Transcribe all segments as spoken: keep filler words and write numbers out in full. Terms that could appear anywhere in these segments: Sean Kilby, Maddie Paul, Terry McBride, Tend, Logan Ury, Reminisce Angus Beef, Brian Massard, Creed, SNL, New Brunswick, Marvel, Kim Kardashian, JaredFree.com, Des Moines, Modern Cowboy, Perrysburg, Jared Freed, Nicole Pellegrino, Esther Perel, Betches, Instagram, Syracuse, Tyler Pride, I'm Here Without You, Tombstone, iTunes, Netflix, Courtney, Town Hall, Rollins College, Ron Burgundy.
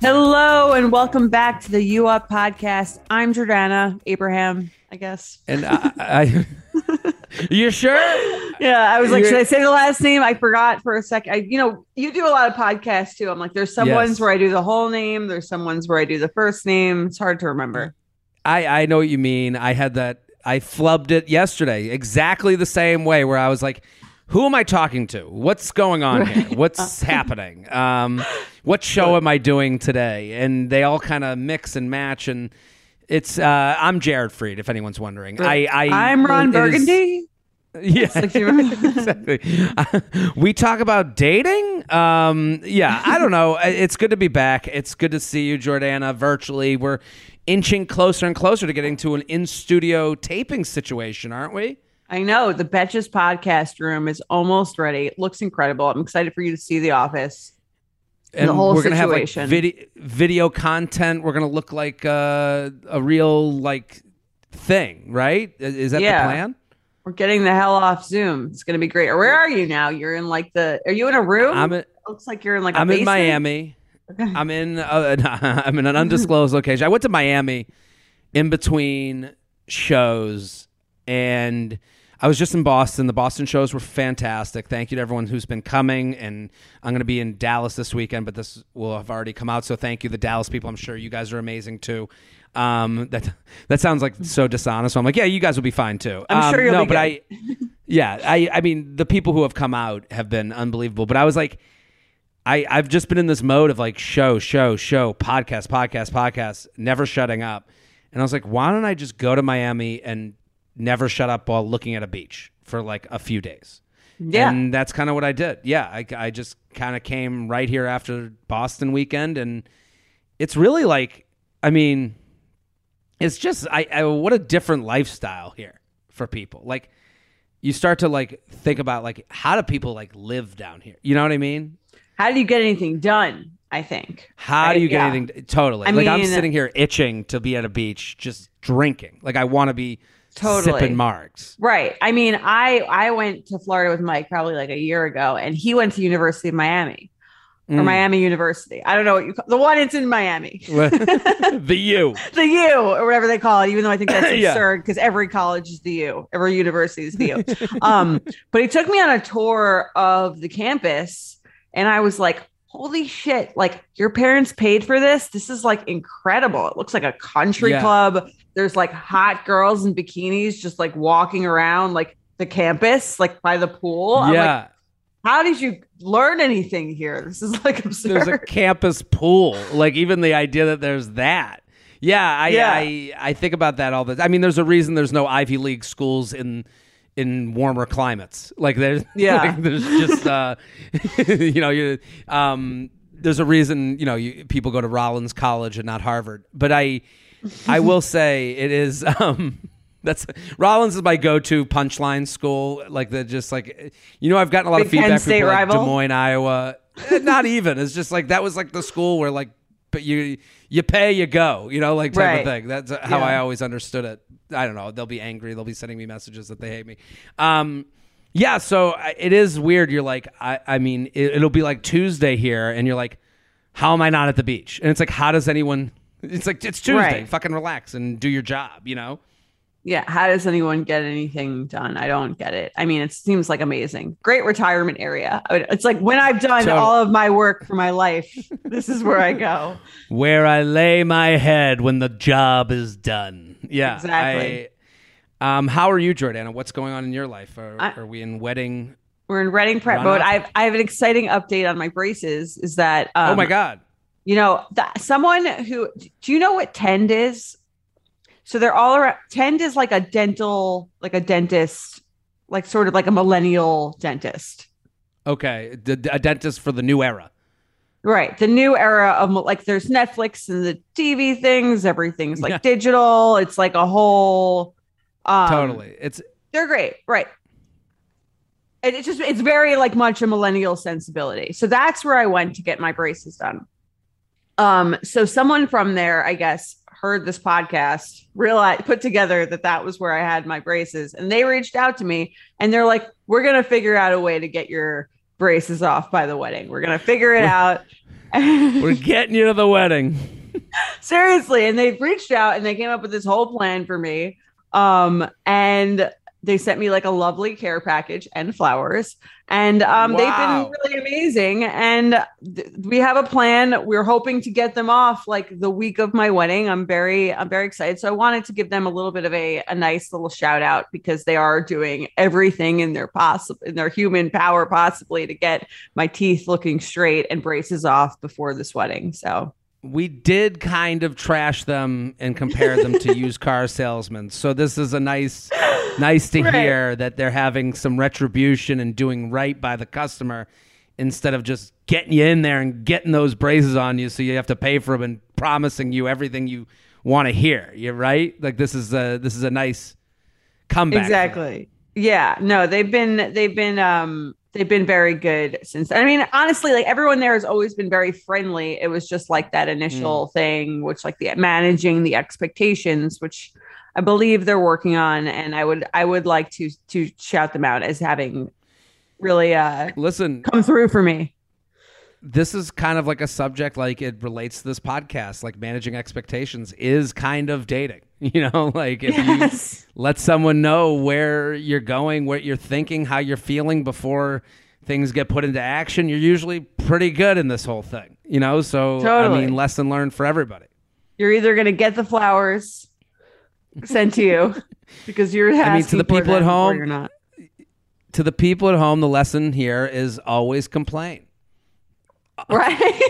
Hello and welcome back to the You Up podcast. I'm Jordana Abraham, I guess. And I, I you sure? Yeah, I was like, You're... should I say the last name? I forgot for a second. I, you know, you do a lot of podcasts too. I'm like, there's some yes. ones where I do the whole name. There's some ones where I do the first name. It's hard to remember. I, I know what you mean. I had that. I flubbed it yesterday exactly the same way where I was like, who am I talking to? What's going on right. here? What's happening? Um, what show am I doing today? And they all kind of mix and match. And it's uh, I'm Jared Freed, if anyone's wondering. Right. I, I I'm Ron Burgundy. Is, yeah, like exactly. Uh, we talk about dating. Um, yeah, I don't know. It's good to be back. It's good to see you, Jordana. Virtually, we're inching closer and closer to getting to an in-studio taping situation, aren't we? I know. The Betches podcast room is almost ready. It looks incredible. I'm excited for you to see the office. And the whole we're gonna situation. Have like video, video content. We're going to look like uh, a real like thing, right? Is that yeah. the plan? We're getting the hell off Zoom. It's going to be great. Or where are you now? You're in like the, are you in a room? I'm in, it looks like you're in like a I'm basement. I'm in Miami. Okay. I'm in, uh, I'm in an undisclosed location. I went to Miami in between shows and I was just in Boston. The Boston shows were fantastic. Thank you to everyone who's been coming. And I'm going to be in Dallas this weekend, but this will have already come out. So thank you, the Dallas people. I'm sure you guys are amazing too. Um, that that sounds like so dishonest. So I'm like, yeah, you guys will be fine too. I'm um, sure you'll no, be but I, yeah, I, I mean, the people who have come out have been unbelievable. But I was like, I, I've just been in this mode of like show, show, show, podcast, podcast, podcast, never shutting up. And I was like, why don't I just go to Miami and never shut up while looking at a beach for like a few days. Yeah. And that's kind of what I did. Yeah. I, I just kind of came right here after Boston weekend. And it's really like, I mean, it's just, I, I what a different lifestyle here for people. Like you start to like, think about like, how do people like live down here? You know what I mean? How do you get anything done? I think. How right? do you get yeah. anything? Totally. I like mean, I'm sitting here itching to be at a beach, just drinking. Like I want to be Totally. Sipping marks. Right. I mean, I, I went to Florida with Mike probably like a year ago and he went to University of Miami or mm. Miami University. I don't know what you call the one. It's in Miami. the U. The U or whatever they call it, even though I think that's absurd because yeah. every college is the U. Every university is the U. um, but he took me on a tour of the campus and I was like, holy shit. Like your parents paid for this. This is like incredible. It looks like a country yeah. club. There's like hot girls in bikinis just like walking around like the campus, like by the pool. Yeah. I'm like, how did you learn anything here? This is like absurd. There's a campus pool. Like even the idea that there's that. Yeah, I, yeah. I, I think about that all the time. I mean, there's a reason there's no Ivy League schools in in warmer climates. Like there's yeah. like there's just uh, you know you um there's a reason you know you, people go to Rollins College and not Harvard. But I. I will say it is. Um, that's Rollins is my go-to punchline school. Like the just like you know, I've gotten a lot Big of feedback from like Des Moines, Iowa. Not even. It's just like that was like the school where like, but you you pay, you go. You know, like type right. of thing. That's how yeah. I always understood it. I don't know. They'll be angry. They'll be sending me messages that they hate me. Um, yeah. So it is weird. You're like, I. I mean, it, it'll be like Tuesday here, and you're like, how am I not at the beach? And it's like, how does anyone? It's like, it's Tuesday. Right. Fucking relax and do your job, you know? Yeah. How does anyone get anything done? I don't get it. I mean, it seems like amazing. Great retirement area. It's like when I've done Total. all of my work for my life, this is where I go. Where I lay my head when the job is done. Yeah. Exactly. I, um, how are you, Jordana? What's going on in your life? Are, I, are we in wedding? We're in wedding prep mode. I've, I have an exciting update on my braces is that. Um, oh my God. You know, that someone who, do you know what Tend is? So they're all around. Tend is like a dental, like a dentist, like sort of like a millennial dentist. Okay. D- a dentist for the new era. Right. The new era of like there's Netflix and the T V things. Everything's like yeah. digital. It's like a whole. Um, totally. It's they're great. Right. And it's just it's very like much a millennial sensibility. So that's where I went to get my braces done. Um. So someone from there, I guess, heard this podcast, realized, put together that that was where I had my braces. And they reached out to me and they're like, we're going to figure out a way to get your braces off by the wedding. We're going to figure it out. We're getting you to the wedding. Seriously. And they reached out and they came up with this whole plan for me. Um, and they sent me like a lovely care package and flowers. And um, wow. they've been really amazing. And th- we have a plan. We're hoping to get them off like the week of my wedding. I'm very, I'm very excited. So I wanted to give them a little bit of a, a nice little shout out because they are doing everything in their possible, in their human power possibly to get my teeth looking straight and braces off before this wedding. So we did kind of trash them and compare them to used car salesmen. So this is a nice, nice to right. hear that they're having some retribution and doing right by the customer instead of just getting you in there and getting those braces on you so you have to pay for them and promising you everything you want to hear. You're right. Like this is a this is a nice comeback. Exactly. Yeah. No, they've been they've been. Um, They've been very good since. I mean, honestly, like everyone there has always been very friendly. It was just like that initial mm. thing, which like the managing the expectations, which I believe they're working on. And I would I would like to to shout them out as having really uh, listen come through for me. This is kind of like a subject like it relates to this podcast, like managing expectations is kind of dating. You know, like if yes. you let someone know where you're going, what you're thinking, how you're feeling before things get put into action, you're usually pretty good in this whole thing, you know? So, totally. I mean, lesson learned for everybody. You're either going to get the flowers sent to you because you're asking I mean, to the people at home, or you're not. To the people at home, the lesson here is always complain. Right?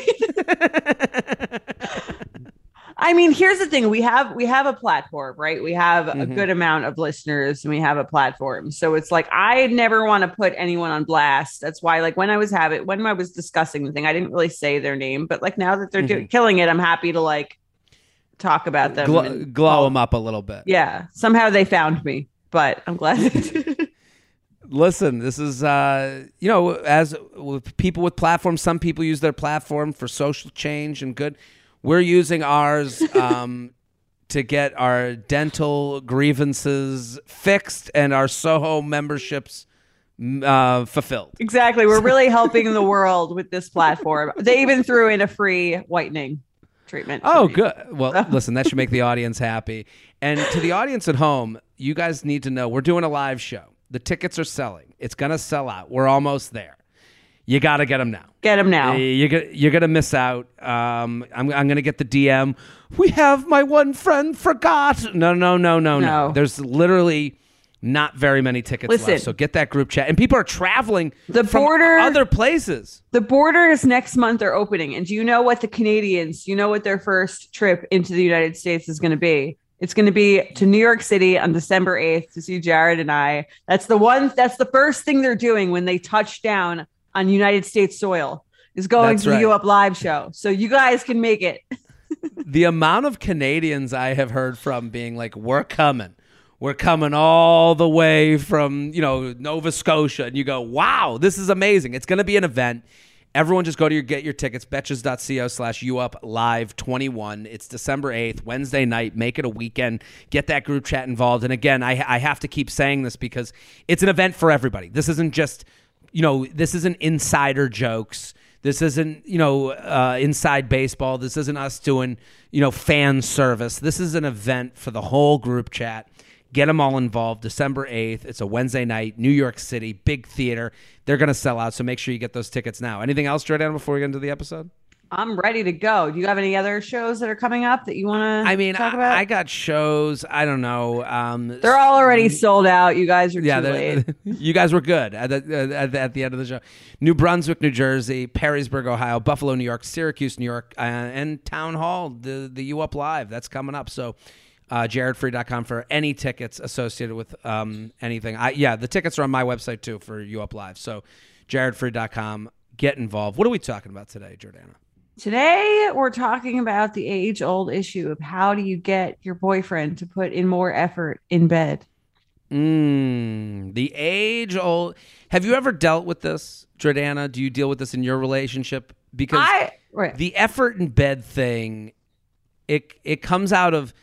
I mean, here's the thing. We have we have a platform, right? We have mm-hmm. a good amount of listeners and we have a platform. So it's like I never want to put anyone on blast. That's why like when I was have it, when I was discussing the thing, I didn't really say their name. But like now that they're mm-hmm. doing, killing it, I'm happy to like talk about them. Gl- and, glow oh, them up a little bit. Yeah. Somehow they found me, but I'm glad they did. Listen, this is, uh, you know, as with people with platforms, some people use their platform for social change and good. We're using ours um, to get our dental grievances fixed and our Soho memberships uh, fulfilled. Exactly. We're really helping the world with this platform. They even threw in a free whitening treatment. Oh, good. Well, so. Listen, that should make the audience happy. And to the audience at home, you guys need to know we're doing a live show. The tickets are selling. It's going to sell out. We're almost there. You got to get them now. Get them now. You're, you're going to miss out. Um, I'm, I'm going to get the D M. We have my one friend forgot. No, no, no, no, no. no. There's literally not very many tickets Listen, left. So get that group chat. And people are traveling the border, from other places. The borders next month are opening. And do you know what the Canadians, do you know what their first trip into the United States is going to be? It's going to be to New York City on December eighth to see Jared and I. That's the one. That's the first thing they're doing when they touch down on United States soil is going That's to the right. U Up Live show. So you guys can make it. The amount of Canadians I have heard from being like, we're coming, we're coming all the way from, you know, Nova Scotia. And you go, wow, this is amazing. It's going to be an event. Everyone just go to your, get your tickets, betches.co slash U Up Live twenty-one. It's December eighth, Wednesday night. Make it a weekend. Get that group chat involved. And again, I, I have to keep saying this because it's an event for everybody. This isn't just... You know, this isn't insider jokes. This isn't, you know, uh, inside baseball. This isn't us doing, you know, fan service. This is an event for the whole group chat. Get them all involved. December eighth. It's a Wednesday night, New York City, big theater. They're going to sell out, so make sure you get those tickets now. Anything else, Jordana, before we get into the episode? I'm ready to go. Do you have any other shows that are coming up that you want to I mean, talk about? I, I got shows. I don't know. Um, They're all already sold out. You guys are yeah, too late. You guys were good at the, at, the, at the end of the show. New Brunswick, New Jersey, Perrysburg, Ohio, Buffalo, New York, Syracuse, New York, uh, and Town Hall, the, the U Up Live. That's coming up. So uh, Jared Free dot com for any tickets associated with um, anything. I, yeah, the tickets are on my website too for U Up Live. So Jared Free dot com. Get involved. What are we talking about today, Jordana? Today, we're talking about the age-old issue of how do you get your boyfriend to put in more effort in bed? Mm, the age-old... Have you ever dealt with this, Jordana? Do you deal with this in your relationship? Because I, right. the effort in bed thing, it it comes out of...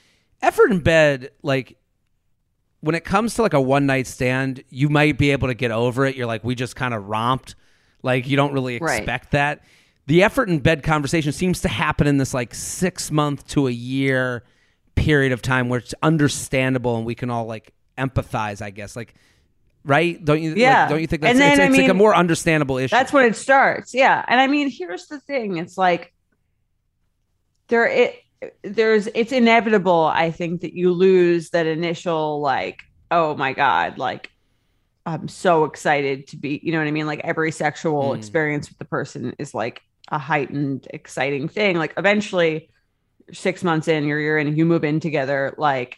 Effort in bed, like... When it comes to like a one-night stand, you might be able to get over it. You're like, we just kind of romped. Like, you don't really expect right. that. The effort in bed conversation seems to happen in this like six-month to a year period of time where it's understandable and we can all like empathize, I guess. Like, right? Don't you, yeah. like, don't you think that's and then, it's, it's I mean, like a more understandable issue? That's when it starts. Yeah. And I mean, here's the thing. It's like there it there's it's inevitable, I think, that you lose that initial like, oh my God, like I'm so excited to be, you know what I mean? Like every sexual mm. experience with the person is like a heightened, exciting thing. Like eventually six months in, you're, you're in, you move in together. Like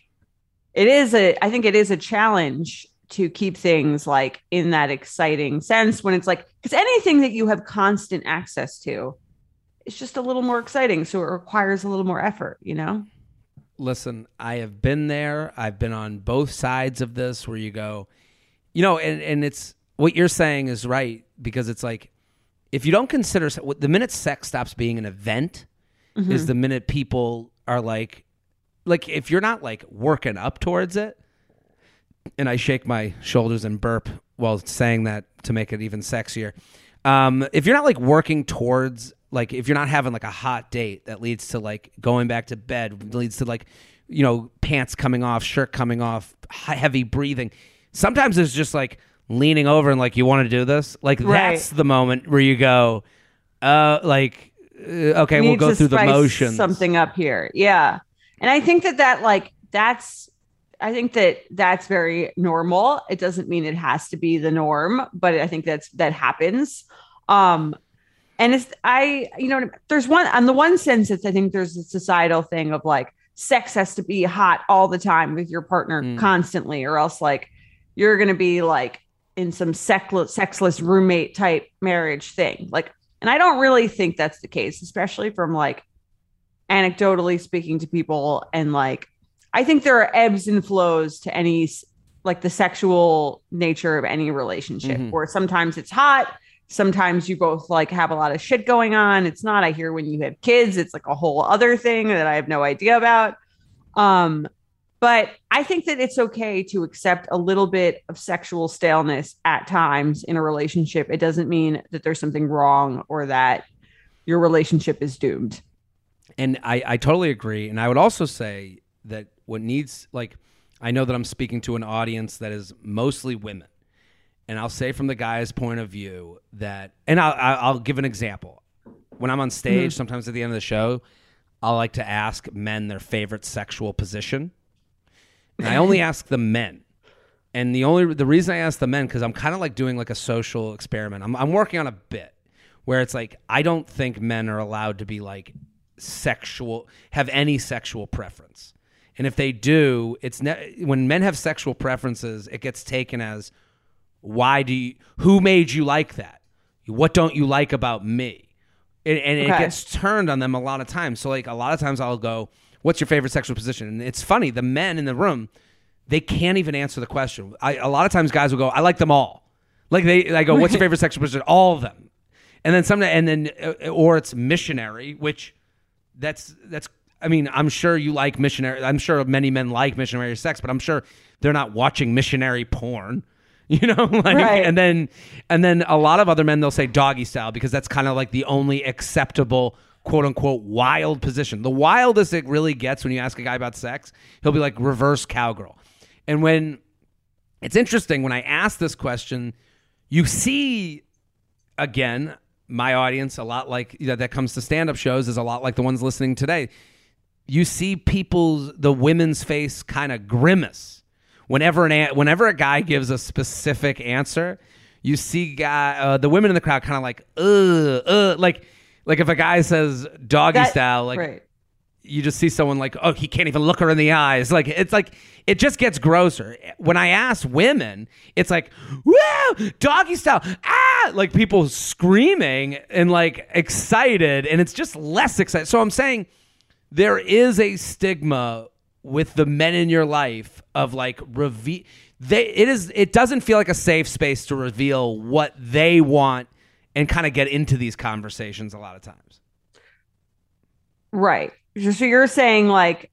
it is a, I think it is a challenge to keep things like in that exciting sense when it's like, because anything that you have constant access to, it's just a little more exciting. So it requires a little more effort, you know? Listen, I have been there. I've been on both sides of this where you go, you know, and, and it's what you're saying is right, because it's like, if you don't consider the minute sex stops being an event mm-hmm. is the minute people are like, like if you're not like working up towards it, and I shake my shoulders and burp while saying that to make it even sexier. Um, if you're not like working towards, like if you're not having like a hot date that leads to like going back to bed, leads to like, you know, pants coming off, shirt coming off, heavy breathing. Sometimes it's just like leaning over and like, you want to do this? Like right. that's the moment where you go, uh, like, uh, okay, we'll go through the motions. Something up here. Yeah. And I think that that like, that's, I think that that's very normal. It doesn't mean it has to be the norm, but I think that's, that happens. Um, and it's, I, you know, there's one, on the one sense, it's, I think there's a societal thing of like, sex has to be hot all the time with your partner mm. constantly, or else like, you're going to be like in some sexless, sexless roommate type marriage thing. Like, and I don't really think that's the case, especially from like anecdotally speaking to people. And like, I think there are ebbs and flows to any, like the sexual nature of any relationship mm-hmm. where sometimes it's hot. Sometimes you both like have a lot of shit going on. It's not, I hear when you have kids, it's like a whole other thing that I have no idea about. Um, But I think that it's okay to accept a little bit of sexual staleness at times in a relationship. It doesn't mean that there's something wrong or that your relationship is doomed. And I, I totally agree. And I would also say that what needs, like, I know that I'm speaking to an audience that is mostly women. And I'll say from the guy's point of view that, and I'll, I'll give an example. When I'm on stage, mm-hmm. sometimes at the end of the show, I'll like to ask men their favorite sexual position. And I only ask the men. And the only the reason I ask the men, because I'm kind of like doing like a social experiment. I'm I'm working on a bit where it's like, I don't think men are allowed to be like sexual, have any sexual preference. And if they do, it's ne- when men have sexual preferences, it gets taken as, why do you, who made you like that? What don't you like about me? And, and okay. it gets turned on them a lot of times. So like a lot of times I'll go, what's your favorite sexual position? And it's funny, the men in the room, they can't even answer the question. I, a lot of times guys will go, I like them all. Like they, I go, what's your favorite sexual position? All of them. And then some, and then, or it's missionary, which that's, that's, I mean, I'm sure you like missionary. I'm sure many men like missionary sex, but I'm sure they're not watching missionary porn, you know? Like, right. And then, and then a lot of other men, they'll say doggy style because that's kind of like the only acceptable quote unquote wild position. The wildest it really gets when you ask a guy about sex, he'll be like reverse cowgirl. And when it's interesting, when I ask this question, you see, again, my audience, a lot like, you know, that comes to stand-up shows is a lot like the ones listening today. You see people's, the women's face kind of grimace. Whenever an a- whenever a guy gives a specific answer, you see guy, uh, the women in the crowd kind of like, uh, uh, like, Like if a guy says doggy that, style, like, right. you just see someone like, oh, he can't even look her in the eyes. Like, it's like, it just gets grosser. When I ask women, it's like, woo, doggy style, ah, like people screaming and like excited, and it's just less exciting. So I'm saying there is a stigma with the men in your life of like reveal. They it is it doesn't feel like a safe space to reveal what they want and kind of get into these conversations a lot of times. Right. So you're saying like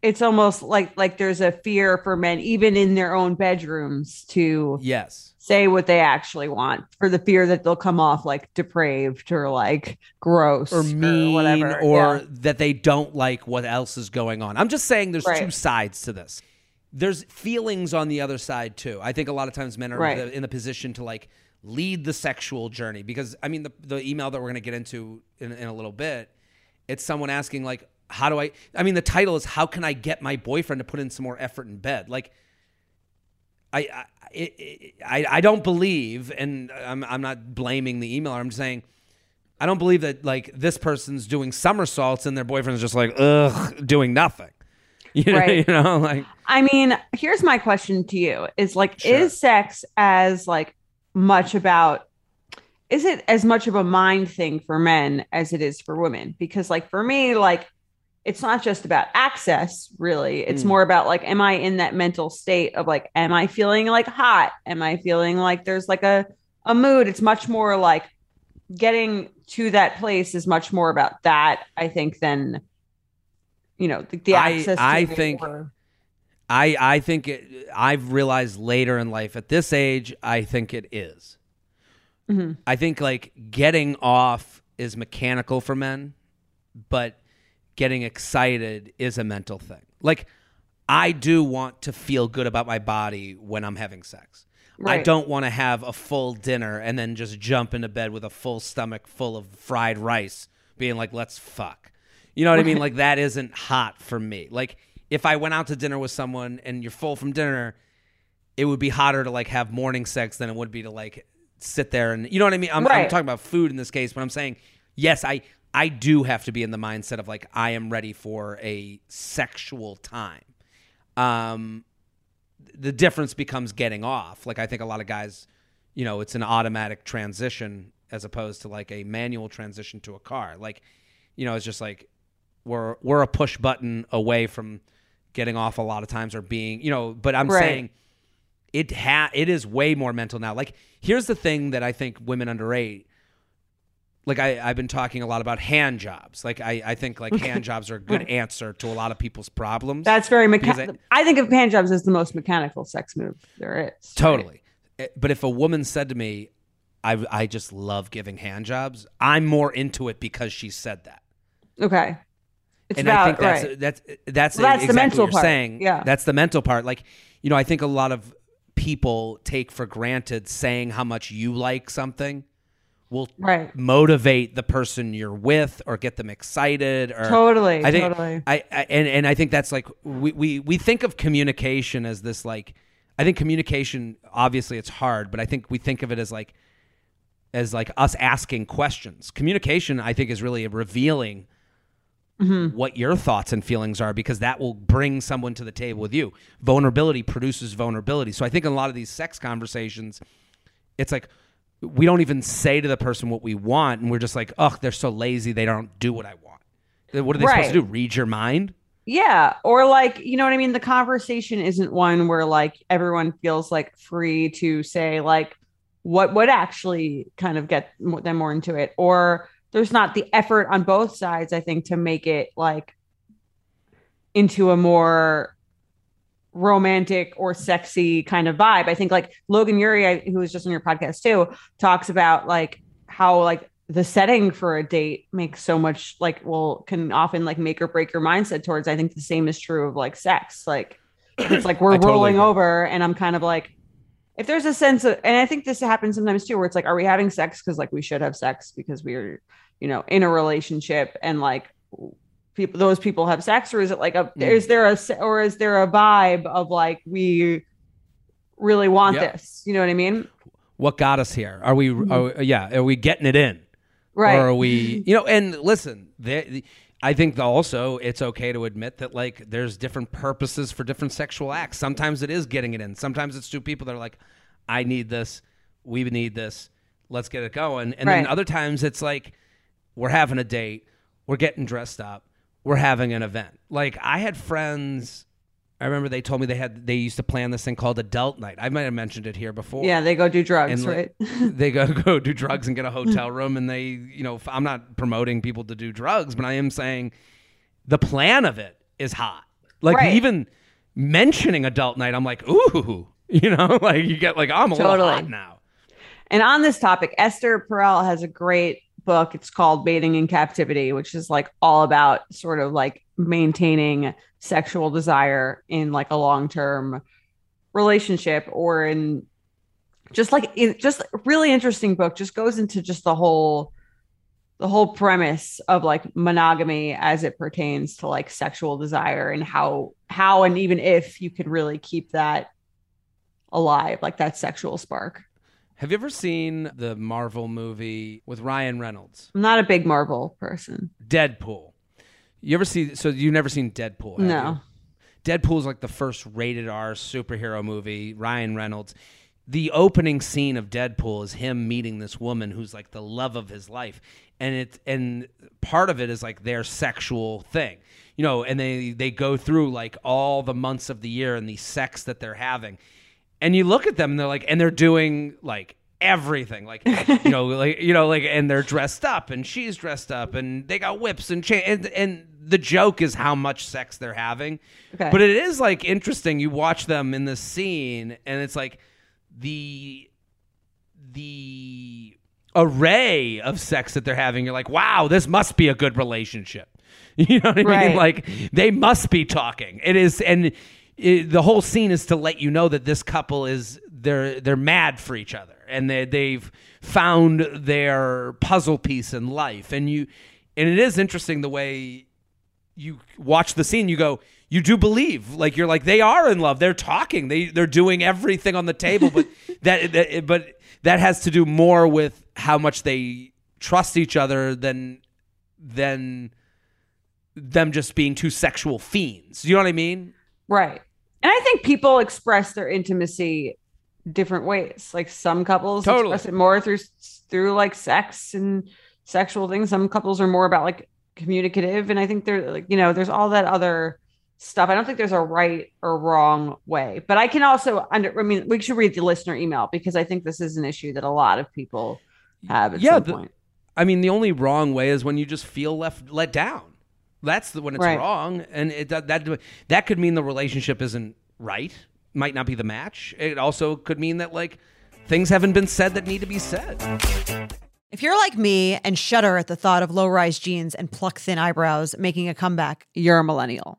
it's almost like like there's a fear for men even in their own bedrooms to yes say what they actually want, for the fear that they'll come off like depraved or like gross or mean or whatever, or yeah. that they don't like what else is going on. I'm just saying there's right. two sides to this. There's feelings on the other side too. I think a lot of times men are right. in the position to like lead the sexual journey, because I mean the the email that we're going to get into in, in a little bit, it's someone asking like, how do I, I mean, the title is how can I get my boyfriend to put in some more effort in bed? Like I, I, I, I don't believe, and I'm, I'm not blaming the emailer. I'm just saying, I don't believe that like this person's doing somersaults and their boyfriend's just like, ugh, doing nothing. You know, right. you know, like, I mean, here's my question to you is like, sure. is sex as like much about, is it as much of a mind thing for men as it is for women? Because like, for me, like, it's not just about access, really. It's mm. more about like, am I in that mental state of like, am I feeling like hot? Am I feeling like there's like a, a mood? It's much more like getting to that place is much more about that, I think, than, you know, the, the access. I, to I think, or... I, I think it, I've realized later in life at this age, I think it is. Mm-hmm. I think like getting off is mechanical for men, but getting excited is a mental thing. Like, I do want to feel good about my body when I'm having sex. Right. I don't want to have a full dinner and then just jump into bed with a full stomach full of fried rice being like, let's fuck. You know what right. I mean? Like, that isn't hot for me. Like, if I went out to dinner with someone and you're full from dinner, it would be hotter to like have morning sex than it would be to like sit there and, you know what I mean? I'm, right. I'm talking about food in this case, but I'm saying, yes, I... I do have to be in the mindset of like, I am ready for a sexual time. Um, the difference becomes getting off. Like, I think a lot of guys, you know, it's an automatic transition as opposed to like a manual transition to a car. Like, you know, it's just like we're we're a push button away from getting off a lot of times, or being, you know, but I'm right. saying it ha- it is way more mental now. Like, here's the thing that I think women underrate. Like, I, I've been talking a lot about hand jobs. Like, I, I think, like, hand jobs are a good answer to a lot of people's problems. That's very mechanical. I, I think of hand jobs as the most mechanical sex move there is. Totally. Right? But if a woman said to me, I, I just love giving hand jobs, I'm more into it because she said that. Okay. It's and about, I think that's right. that's, that's, well, that's exactly the mental what you're part. Saying. Yeah. That's the mental part. Like, you know, I think a lot of people take for granted saying how much you like something will right. motivate the person you're with or get them excited. Or totally. I think, totally. I, I, and, and I think that's like, we, we, we think of communication as this, like, I think communication, obviously it's hard, but I think we think of it as like, as like us asking questions. Communication, I think, is really revealing mm-hmm. what your thoughts and feelings are, because that will bring someone to the table with you. Vulnerability produces vulnerability. So I think in a lot of these sex conversations, it's like, we don't even say to the person what we want, and we're just like, "Ugh, they're so lazy. They don't do what I want." What are they right. supposed to do? Read your mind? Yeah, or like, you know what I mean? The conversation isn't one where like everyone feels like free to say like what would actually kind of get them more into it, or there's not the effort on both sides, I think, to make it like into a more romantic or sexy kind of vibe. I think like Logan Ury, I, who was just on your podcast too, talks about like how like the setting for a date makes so much like, well, can often like make or break your mindset towards. I think the same is true of like sex. Like, it's like we're totally rolling agree. Over, and I'm kind of like, if there's a sense of, and I think this happens sometimes too, where it's like, are we having sex because like we should have sex because we're, you know, in a relationship and like people, those people have sex, or is it like a, mm. is there a, or is there a vibe of like, we really want yep. this? You know what I mean? What got us here? Are we, mm-hmm. are we yeah. Are we getting it in? Right. Or are we, you know, and listen, they, I think also it's okay to admit that, like, there's different purposes for different sexual acts. Sometimes it is getting it in. Sometimes it's two people that are like, I need this. We need this. Let's get it going. And right. then other times it's like, we're having a date. We're getting dressed up. We're having an event. Like, I had friends. I remember they told me they had they used to plan this thing called adult night. I might have mentioned it here before. Yeah, they go do drugs, and, right? They go go do drugs and get a hotel room, and they, you know, I'm not promoting people to do drugs, but I am saying the plan of it is hot. Like right. even mentioning adult night, I'm like, ooh, you know, like you get like I'm a totally. little hot now. And on this topic, Esther Perel has a great book. It's called Mating in Captivity, which is like all about sort of like maintaining sexual desire in like a long-term relationship or in just like in just really interesting book. Just goes into just the whole the whole premise of like monogamy as it pertains to like sexual desire and how how and even if you can really keep that alive, like that sexual spark. Have you ever seen the Marvel movie with Ryan Reynolds? I'm not a big Marvel person. Deadpool. You ever see, so you've never seen Deadpool, have No. you? Deadpool's like the first rated R superhero movie, Ryan Reynolds. The opening scene of Deadpool is him meeting this woman who's like the love of his life. And it, and part of it is like their sexual thing, you know, and they, they go through like all the months of the year and the sex that they're having. And you look at them and they're like, and they're doing like everything, like you know, like you know, like, and they're dressed up, and she's dressed up, and they got whips and chain, and, and the joke is how much sex they're having. Okay. But it is like interesting. You watch them in this scene, and it's like the the array of sex that they're having. You're like, wow, this must be a good relationship. You know what I right. mean? Like they must be talking. It is, and it, the whole scene is to let you know that this couple is they're they're mad for each other. And they, they've found their puzzle piece in life. And you, and it is interesting the way you watch the scene. You go, you do believe. Like, you're like, they are in love. They're talking. They, they're doing everything on the table. But that, that but that has to do more with how much they trust each other than than them just being two sexual fiends. You know what I mean? Right. And I think people express their intimacy different ways. Like some couples totally. express it more through through like sex and sexual things. Some couples are more about like communicative, and I think they're like, you know, there's all that other stuff. I don't think there's a right or wrong way, but I can also under I mean we should read the listener email, because I think this is an issue that a lot of people have at yeah, some the, point. I mean, the only wrong way is when you just feel left let down. That's the, when it's right. wrong, and it that, that that could mean the relationship isn't right. Might not be the match. It also could mean that like things haven't been said that need to be said. If you're like me and shudder at the thought of low-rise jeans and pluck thin eyebrows making a comeback, you're a millennial.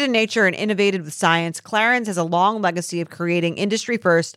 in nature and innovated with science, Clarins has a long legacy of creating industry-first,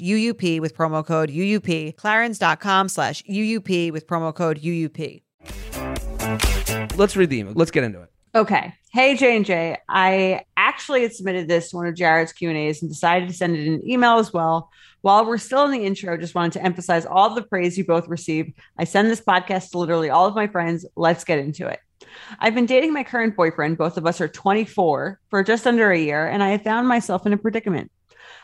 UUP with promo code U U P, Clarins.com slash U U P with promo code U U P. Let's read the email. Let's get into it. Okay. Hey, J and J. I actually had submitted this to one of Jared's Q and A's and decided to send it in an email as well. While we're still in the intro, just wanted to emphasize all the praise you both received. I send this podcast to literally all of my friends. Let's get into it. I've been dating my current boyfriend. Both of us are twenty-four for just under a year, and I have found myself in a predicament.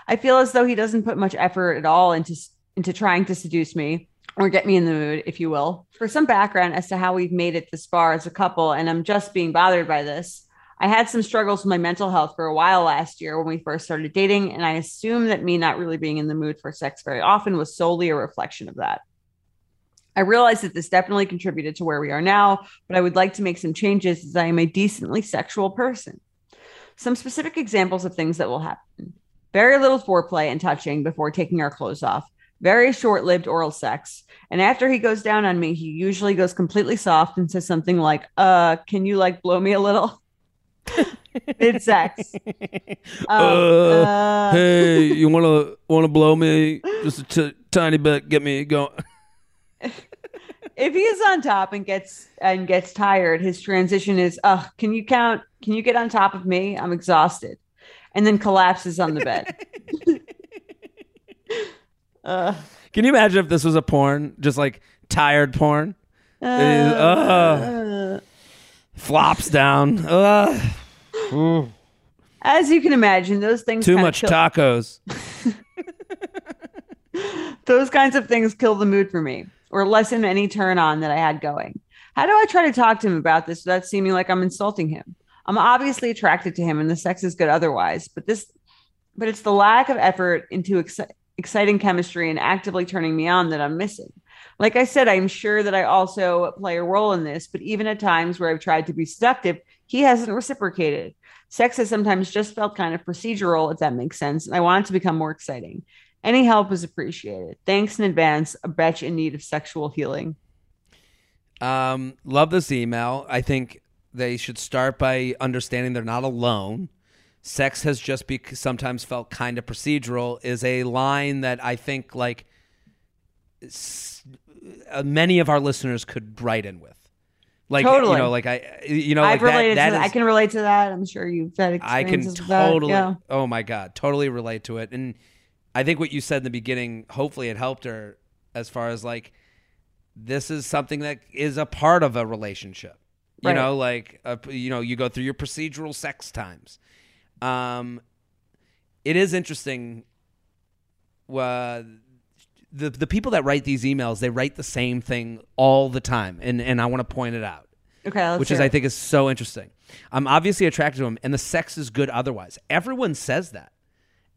I feel as though he doesn't put much effort at all into, into trying to seduce me, or get me in the mood, if you will, for some background as to how we've made it this far as a couple. And I'm just being bothered by this. I had some struggles with my mental health for a while last year when we first started dating, and I assume that me not really being in the mood for sex very often was solely a reflection of that. I realize that this definitely contributed to where we are now, but I would like to make some changes as I am a decently sexual person. Some specific examples of things that will happen. Very little foreplay and touching before taking our clothes off. Very short-lived oral sex. And after he goes down on me, he usually goes completely soft and says something like, uh, can you like blow me a little? Mid-sex. um, uh, uh. Hey, you want to want to blow me? Just a t- tiny bit. Get me going. If he is on top and gets and gets tired, his transition is, "Ugh, can you count? Can you get on top of me? I'm exhausted," and then collapses on the bed. uh, can you imagine if this was a porn, just like tired porn? Uh, is, uh, uh, flops down. Uh, ooh. As you can imagine, those things too much kill- tacos. Those kinds of things kill the mood for me, or lessen any turn on that I had going. How do I try to talk to him about this without seeming like I'm insulting him? I'm obviously attracted to him and the sex is good otherwise, but this, but it's the lack of effort into ex- exciting chemistry and actively turning me on that I'm missing. Like I said, I'm sure that I also play a role in this, but even at times where I've tried to be seductive, he hasn't reciprocated. Sex has sometimes just felt kind of procedural, if that makes sense, and I want it to become more exciting. Any help is appreciated. Thanks in advance. A betch in need of sexual healing. Um, love this email. I think they should start by understanding they're not alone. Sex has just be- sometimes felt kind of procedural is a line that I think like s- uh, many of our listeners could write in with. Like, totally. You know, like I, you know, I've like related that, that to that. Is, I can relate to that. I'm sure you've had experiences with that. I can totally. Yeah. Oh my God, totally relate to it. And I think what you said in the beginning, hopefully it helped her as far as like, this is something that is a part of a relationship, you right. know, like, a, you know, you go through your procedural sex times. Um, it is interesting. Uh, the, the people that write these emails, they write the same thing all the time. And, and I want to point it out, okay, let's which is, it. I think is so interesting. I'm obviously attracted to him and the sex is good otherwise. Everyone says that.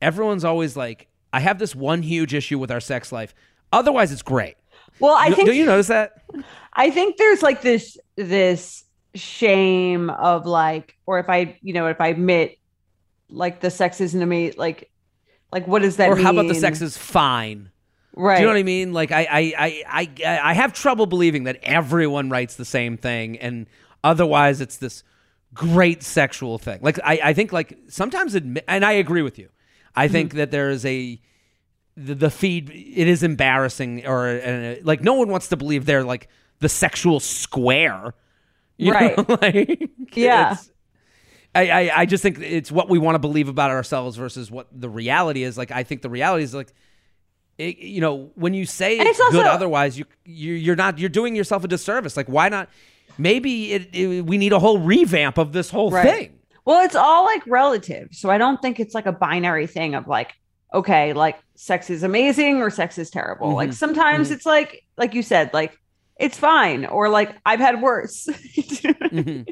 Everyone's always like, I have this one huge issue with our sex life. Otherwise, it's great. Well, I think... Do you notice that? I think there's like this this shame of like, or if I, you know, if I admit like the sex isn't amazing, like, like what does that mean? Or how mean? About the sex is fine? Right. Do you know what I mean? Like I, I, I, I, I have trouble believing that everyone writes the same thing and otherwise it's this great sexual thing. Like I, I think like sometimes admit, and I agree with you. I think that there is a, the, the feed, it is embarrassing or uh, like no one wants to believe they're like the sexual square. You right. know? Like, yeah. It's, I, I, I just think it's what we want to believe about ourselves versus what the reality is. Like, I think the reality is like, it, you know, when you say it's, it's also, good otherwise, you, you, you're not, you're doing yourself a disservice. Like why not? Maybe it, it, we need a whole revamp of this whole right. thing. Well, it's all like relative. So I don't think it's like a binary thing of like, okay, like sex is amazing or sex is terrible. Mm-hmm. Like sometimes mm-hmm. it's like, like you said, like it's fine or like I've had worse. mm-hmm.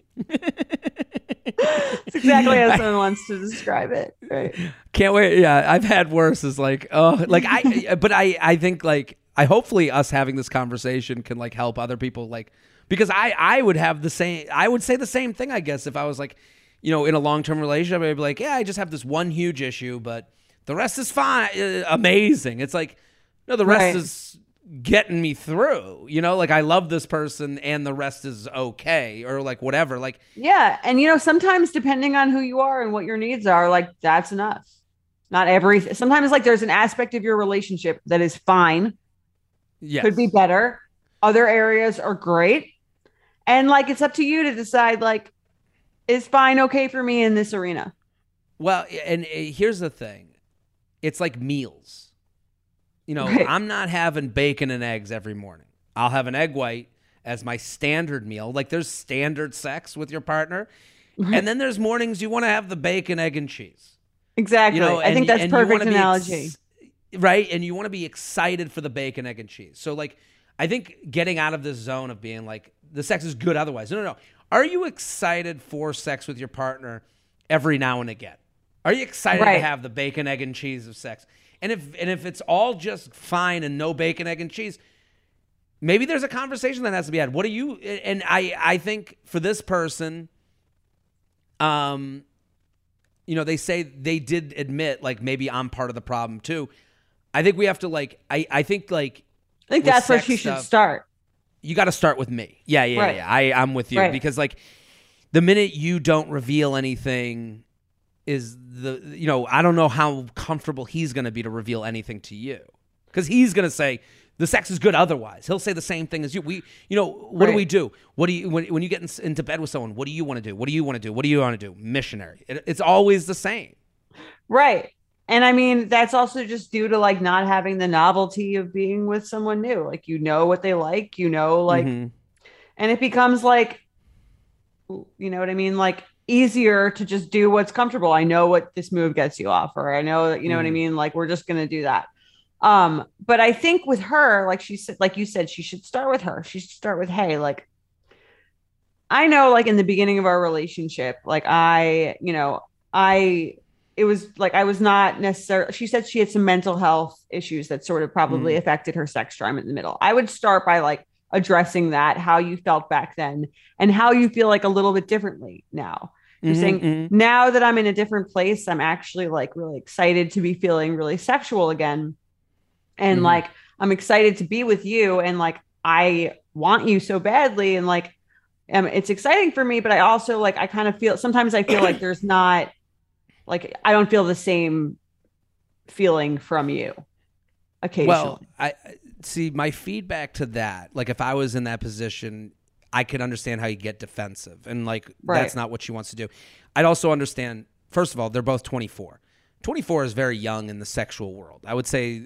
It's exactly how someone wants to describe it. Right. Can't wait. Yeah. I've had worse is like, oh, like I, but I, I think like, I hopefully us having this conversation can like help other people like, because I, I would have the same, I would say the same thing, I guess, if I was like, you know, in a long-term relationship, I'd be like, yeah, I just have this one huge issue, but the rest is fine. Uh, amazing. It's like, no, the rest right. is getting me through, you know, like I love this person and the rest is okay or like whatever. Like, yeah. And, you know, sometimes depending on who you are and what your needs are, like that's enough. Not every, sometimes like there's an aspect of your relationship that is fine. Yes. Could be better. Other areas are great. And like, it's up to you to decide like, is fine okay for me in this arena? Well, and here's the thing. It's like meals. You know, right. I'm not having bacon and eggs every morning. I'll have an egg white as my standard meal. Like there's standard sex with your partner. Right. And then there's mornings you want to have the bacon, egg, and cheese. Exactly. You know, I and, think that's perfect analogy. Ex- right? And you want to be excited for the bacon, egg, and cheese. So like I think getting out of this zone of being like, the sex is good otherwise. No, no, no. Are you excited for sex with your partner every now and again? Are you excited right. to have the bacon, egg, and cheese of sex? And if and if it's all just fine and no bacon, egg, and cheese, maybe there's a conversation that has to be had. What do you, and I, I think for this person, um, you know, they say they did admit, like, maybe I'm part of the problem too. I think we have to, like, I, I think, like, I think that's where you should start. You got to start with me. Yeah, yeah, right. yeah. I, I'm with you. Right. Because, like, the minute you don't reveal anything is the, you know, I don't know how comfortable he's going to be to reveal anything to you. Because he's going to say, the sex is good otherwise. He'll say the same thing as you. We, you know, what right. do we do? What do you, when, when you get in, into bed with someone, what do you want to do? What do you want to do? What do you want to do? Missionary. It, it's always the same. Right. And I mean, that's also just due to, like, not having the novelty of being with someone new. Like, you know what they like, you know, like, mm-hmm. and it becomes, like, you know what I mean? Like, easier to just do what's comfortable. I know what this move gets you off, or I know that, you know mm-hmm. what I mean? Like, we're just going to do that. Um, but I think with her, like she said, like you said, she should start with her. She should start with, hey, like, I know, like, in the beginning of our relationship, like, I, you know, I, it was like, I was not necessarily, she said she had some mental health issues that sort of probably mm. affected her sex drive in the middle. I would start by, like, addressing that, how you felt back then and how you feel, like, a little bit differently now. You're mm-hmm, saying mm-hmm. now that I'm in a different place, I'm actually, like, really excited to be feeling really sexual again. And mm-hmm. like, I'm excited to be with you. And, like, I want you so badly. And, like, um, it's exciting for me, but I also, like, I kind of feel, sometimes I feel like there's not, like, I don't feel the same feeling from you occasionally. Well, I see my feedback to that. Like, if I was in that position, I could understand how you get defensive and, like, right. that's not what she wants to do. I'd also understand, first of all, they're both twenty-four. twenty-four is very young in the sexual world. I would say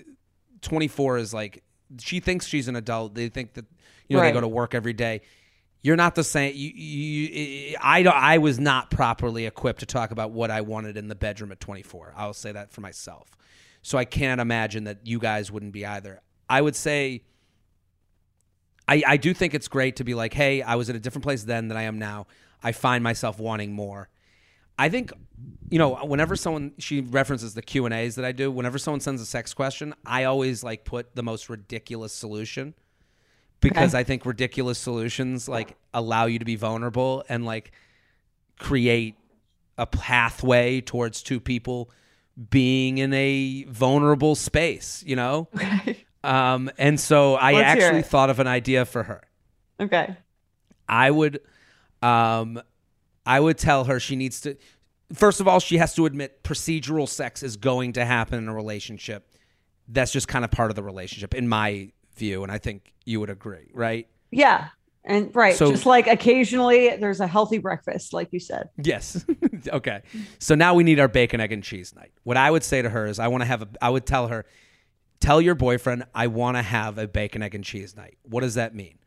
twenty-four is, like, she thinks she's an adult. They think that, you know, right. they go to work every day. You're not the same. You, you, I, I was not properly equipped to talk about what I wanted in the bedroom at twenty-four. I'll say that for myself. So I can't imagine that you guys wouldn't be either. I would say I, I do think it's great to be like, hey, I was at a different place then than I am now. I find myself wanting more. I think, you know, whenever someone, she references the Q and A's that I do, whenever someone sends a sex question, I always, like, put the most ridiculous solution because okay. I think ridiculous solutions, like, allow you to be vulnerable and, like, create a pathway towards two people being in a vulnerable space, you know? Okay. Um, and so I Let's actually thought of an idea for her. Okay. I would, um, I would tell her she needs to, first of all, she has to admit procedural sex is going to happen in a relationship. That's just kind of part of the relationship, in my view. And I think you would agree, right? Yeah. And right. So, just like occasionally there's a healthy breakfast, like you said. Yes. Okay. So now we need our bacon, egg, and cheese night. What I would say to her is I want to have a, I would tell her, tell your boyfriend, I want to have a bacon, egg, and cheese night. What does that mean?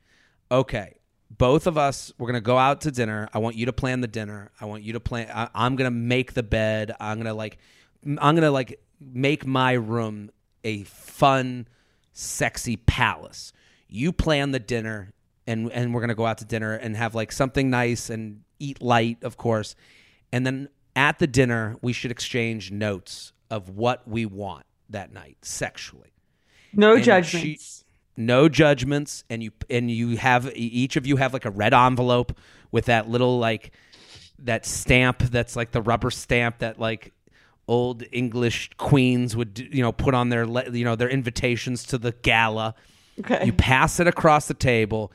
Okay. Both of us, we're going to go out to dinner. I want you to plan the dinner. I want you to plan. I, I'm going to make the bed. I'm going to like, I'm going to like make my room a fun, sexy palace. You plan the dinner and, and we're going to go out to dinner and have like something nice and eat light, of course. And then at the dinner, we should exchange notes of what we want that night sexually. No and judgments. She, No judgments, and you and you have each of you have like a red envelope with that little like that stamp that's like the rubber stamp that like old English queens would you know put on their you know their invitations to the gala. Okay. You pass it across the table,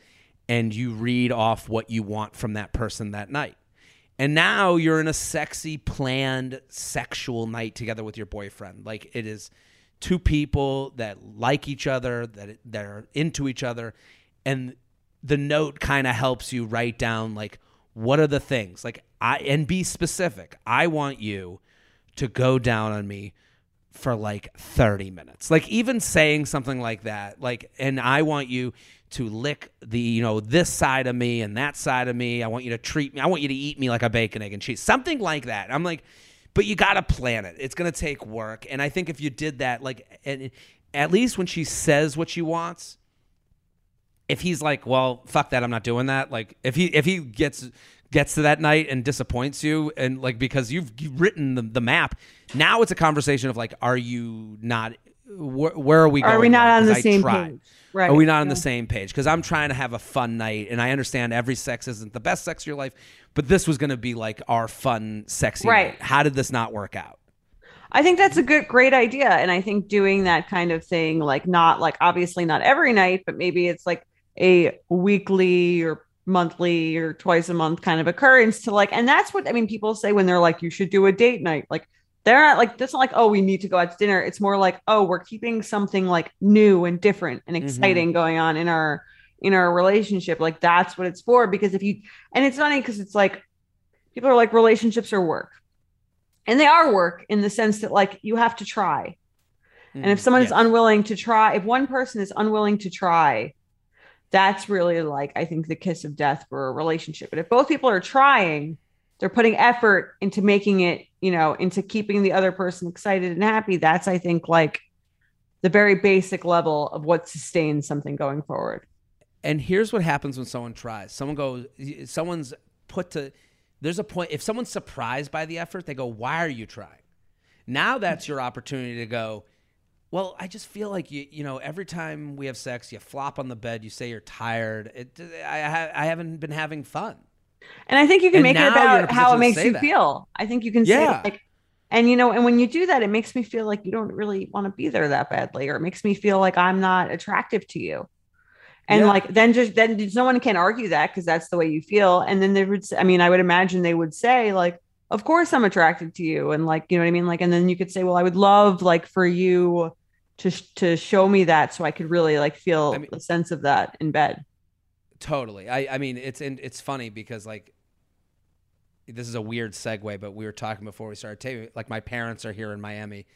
and you read off what you want from that person that night. And now you're in a sexy, planned, sexual night together with your boyfriend. Like it is. Two people that like each other, that that are into each other. And the note kind of helps you write down, like, what are the things? Like, I and be specific. I want you to go down on me for, like, thirty minutes. Like, even saying something like that. Like, and I want you to lick the, you know, this side of me and that side of me. I want you to treat me. I want you to eat me like a bacon, egg, and cheese. Something like that. I'm like... But you got to plan it. It's going to take work. And I think if you did that, like, and at least when she says what she wants, if he's like, well, fuck that, I'm not doing that. Like, if he if he gets gets to that night and disappoints you, and like because you've, you've written the, the map, now it's a conversation of like, are you not? Wh- where are we? Going? Are we not on the I same tried. page? Right. Are we not on yeah. the same page? Because I'm trying to have a fun night, and I understand every sex isn't the best sex of your life, but this was going to be like our fun, sexy right. night. How did this not work out? I think that's a good, great idea. And I think doing that kind of thing, like not like obviously not every night, but maybe it's like a weekly or monthly or twice a month kind of occurrence to like, and that's what, I mean, people say when they're like, you should do a date night. Like they're not like, that's not like, oh, we need to go out to dinner. It's more like, oh, we're keeping something like new and different and exciting mm-hmm. going on in our, in our relationship. Like that's what it's for. Because if you, and it's funny because it's like, people are like relationships are work. And they are work in the sense that like you have to try. And if someone yes. is unwilling to try, if one person is unwilling to try, that's really like, I think the kiss of death for a relationship. But if both people are trying, they're putting effort into making it, you know, into keeping the other person excited and happy. That's, I think, like the very basic level of what sustains something going forward. And here's what happens when someone tries. Someone goes, someone's put to... There's a point, if someone's surprised by the effort, they go, why are you trying? Now that's your opportunity to go, well, I just feel like, you you know, every time we have sex, you flop on the bed, you say you're tired. It, I, ha- I haven't been having fun. And I think you can and make it about how it makes you that. feel. I think you can yeah. say that, like, and you know, and when you do that, it makes me feel like you don't really want to be there that badly, or it makes me feel like I'm not attractive to you. And yeah. like, then just, then no one can argue that because that's the way you feel. And then they would, I mean, I would imagine they would say like, of course I'm attracted to you. And like, you know what I mean? Like, and then you could say, well, I would love like for you to, to show me that so I could really like feel I mean, the sense of that in bed. Totally. I, I mean, it's, and it's funny because like, this is a weird segue, but we were talking before we started taping, like my parents are here in Miami.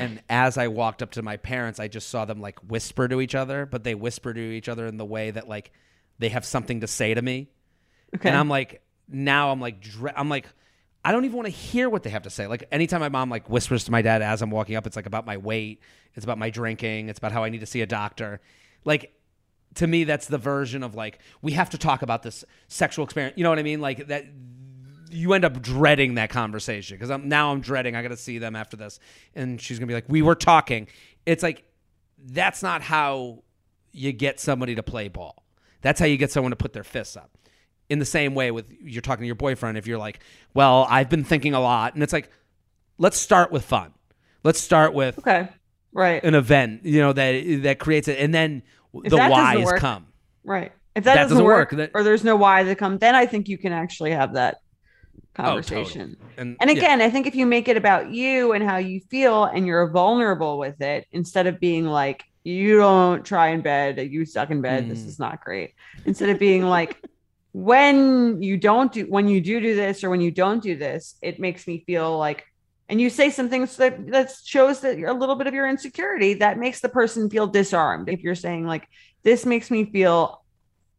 And as I walked up to my parents, I just saw them like whisper to each other, but they whisper to each other in the way that like they have something to say to me. Okay. And I'm like, now I'm like, dr- I'm like, I don't even want to hear what they have to say. Like anytime my mom like whispers to my dad as I'm walking up, it's like about my weight. It's about my drinking. It's about how I need to see a doctor. Like to me, that's the version of like, we have to talk about this sexual experience. You know what I mean? Like that. You end up dreading that conversation because I'm now I'm dreading. I got to see them after this. And she's going to be like, we were talking. It's like, that's not how you get somebody to play ball. That's how you get someone to put their fists up. In the same way with you're talking to your boyfriend. If you're like, well, I've been thinking a lot. And it's like, let's start with fun. Let's start with okay, right. an event, you know, that, that creates it. And then if the whys work, come. Right. If that, that doesn't, doesn't work, work that, or there's no why that come, then I think you can actually have that conversation. Oh, totally. And, and again, yeah. I think if you make it about you and how you feel and you're vulnerable with it, instead of being like, you don't try in bed, you suck in bed, mm. this is not great. Instead of being like, when you don't do, when you do do this or when you don't do this, it makes me feel like, and you say some things that, that shows that you're a little bit of your insecurity that makes the person feel disarmed. If you're saying like, this makes me feel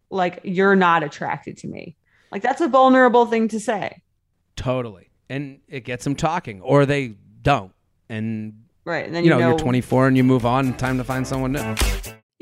like you're not attracted to me. Like that's a vulnerable thing to say. Totally. And it gets them talking or they don't. And, right, and then you, you know, know you're twenty-four and you move on. Time to find someone new.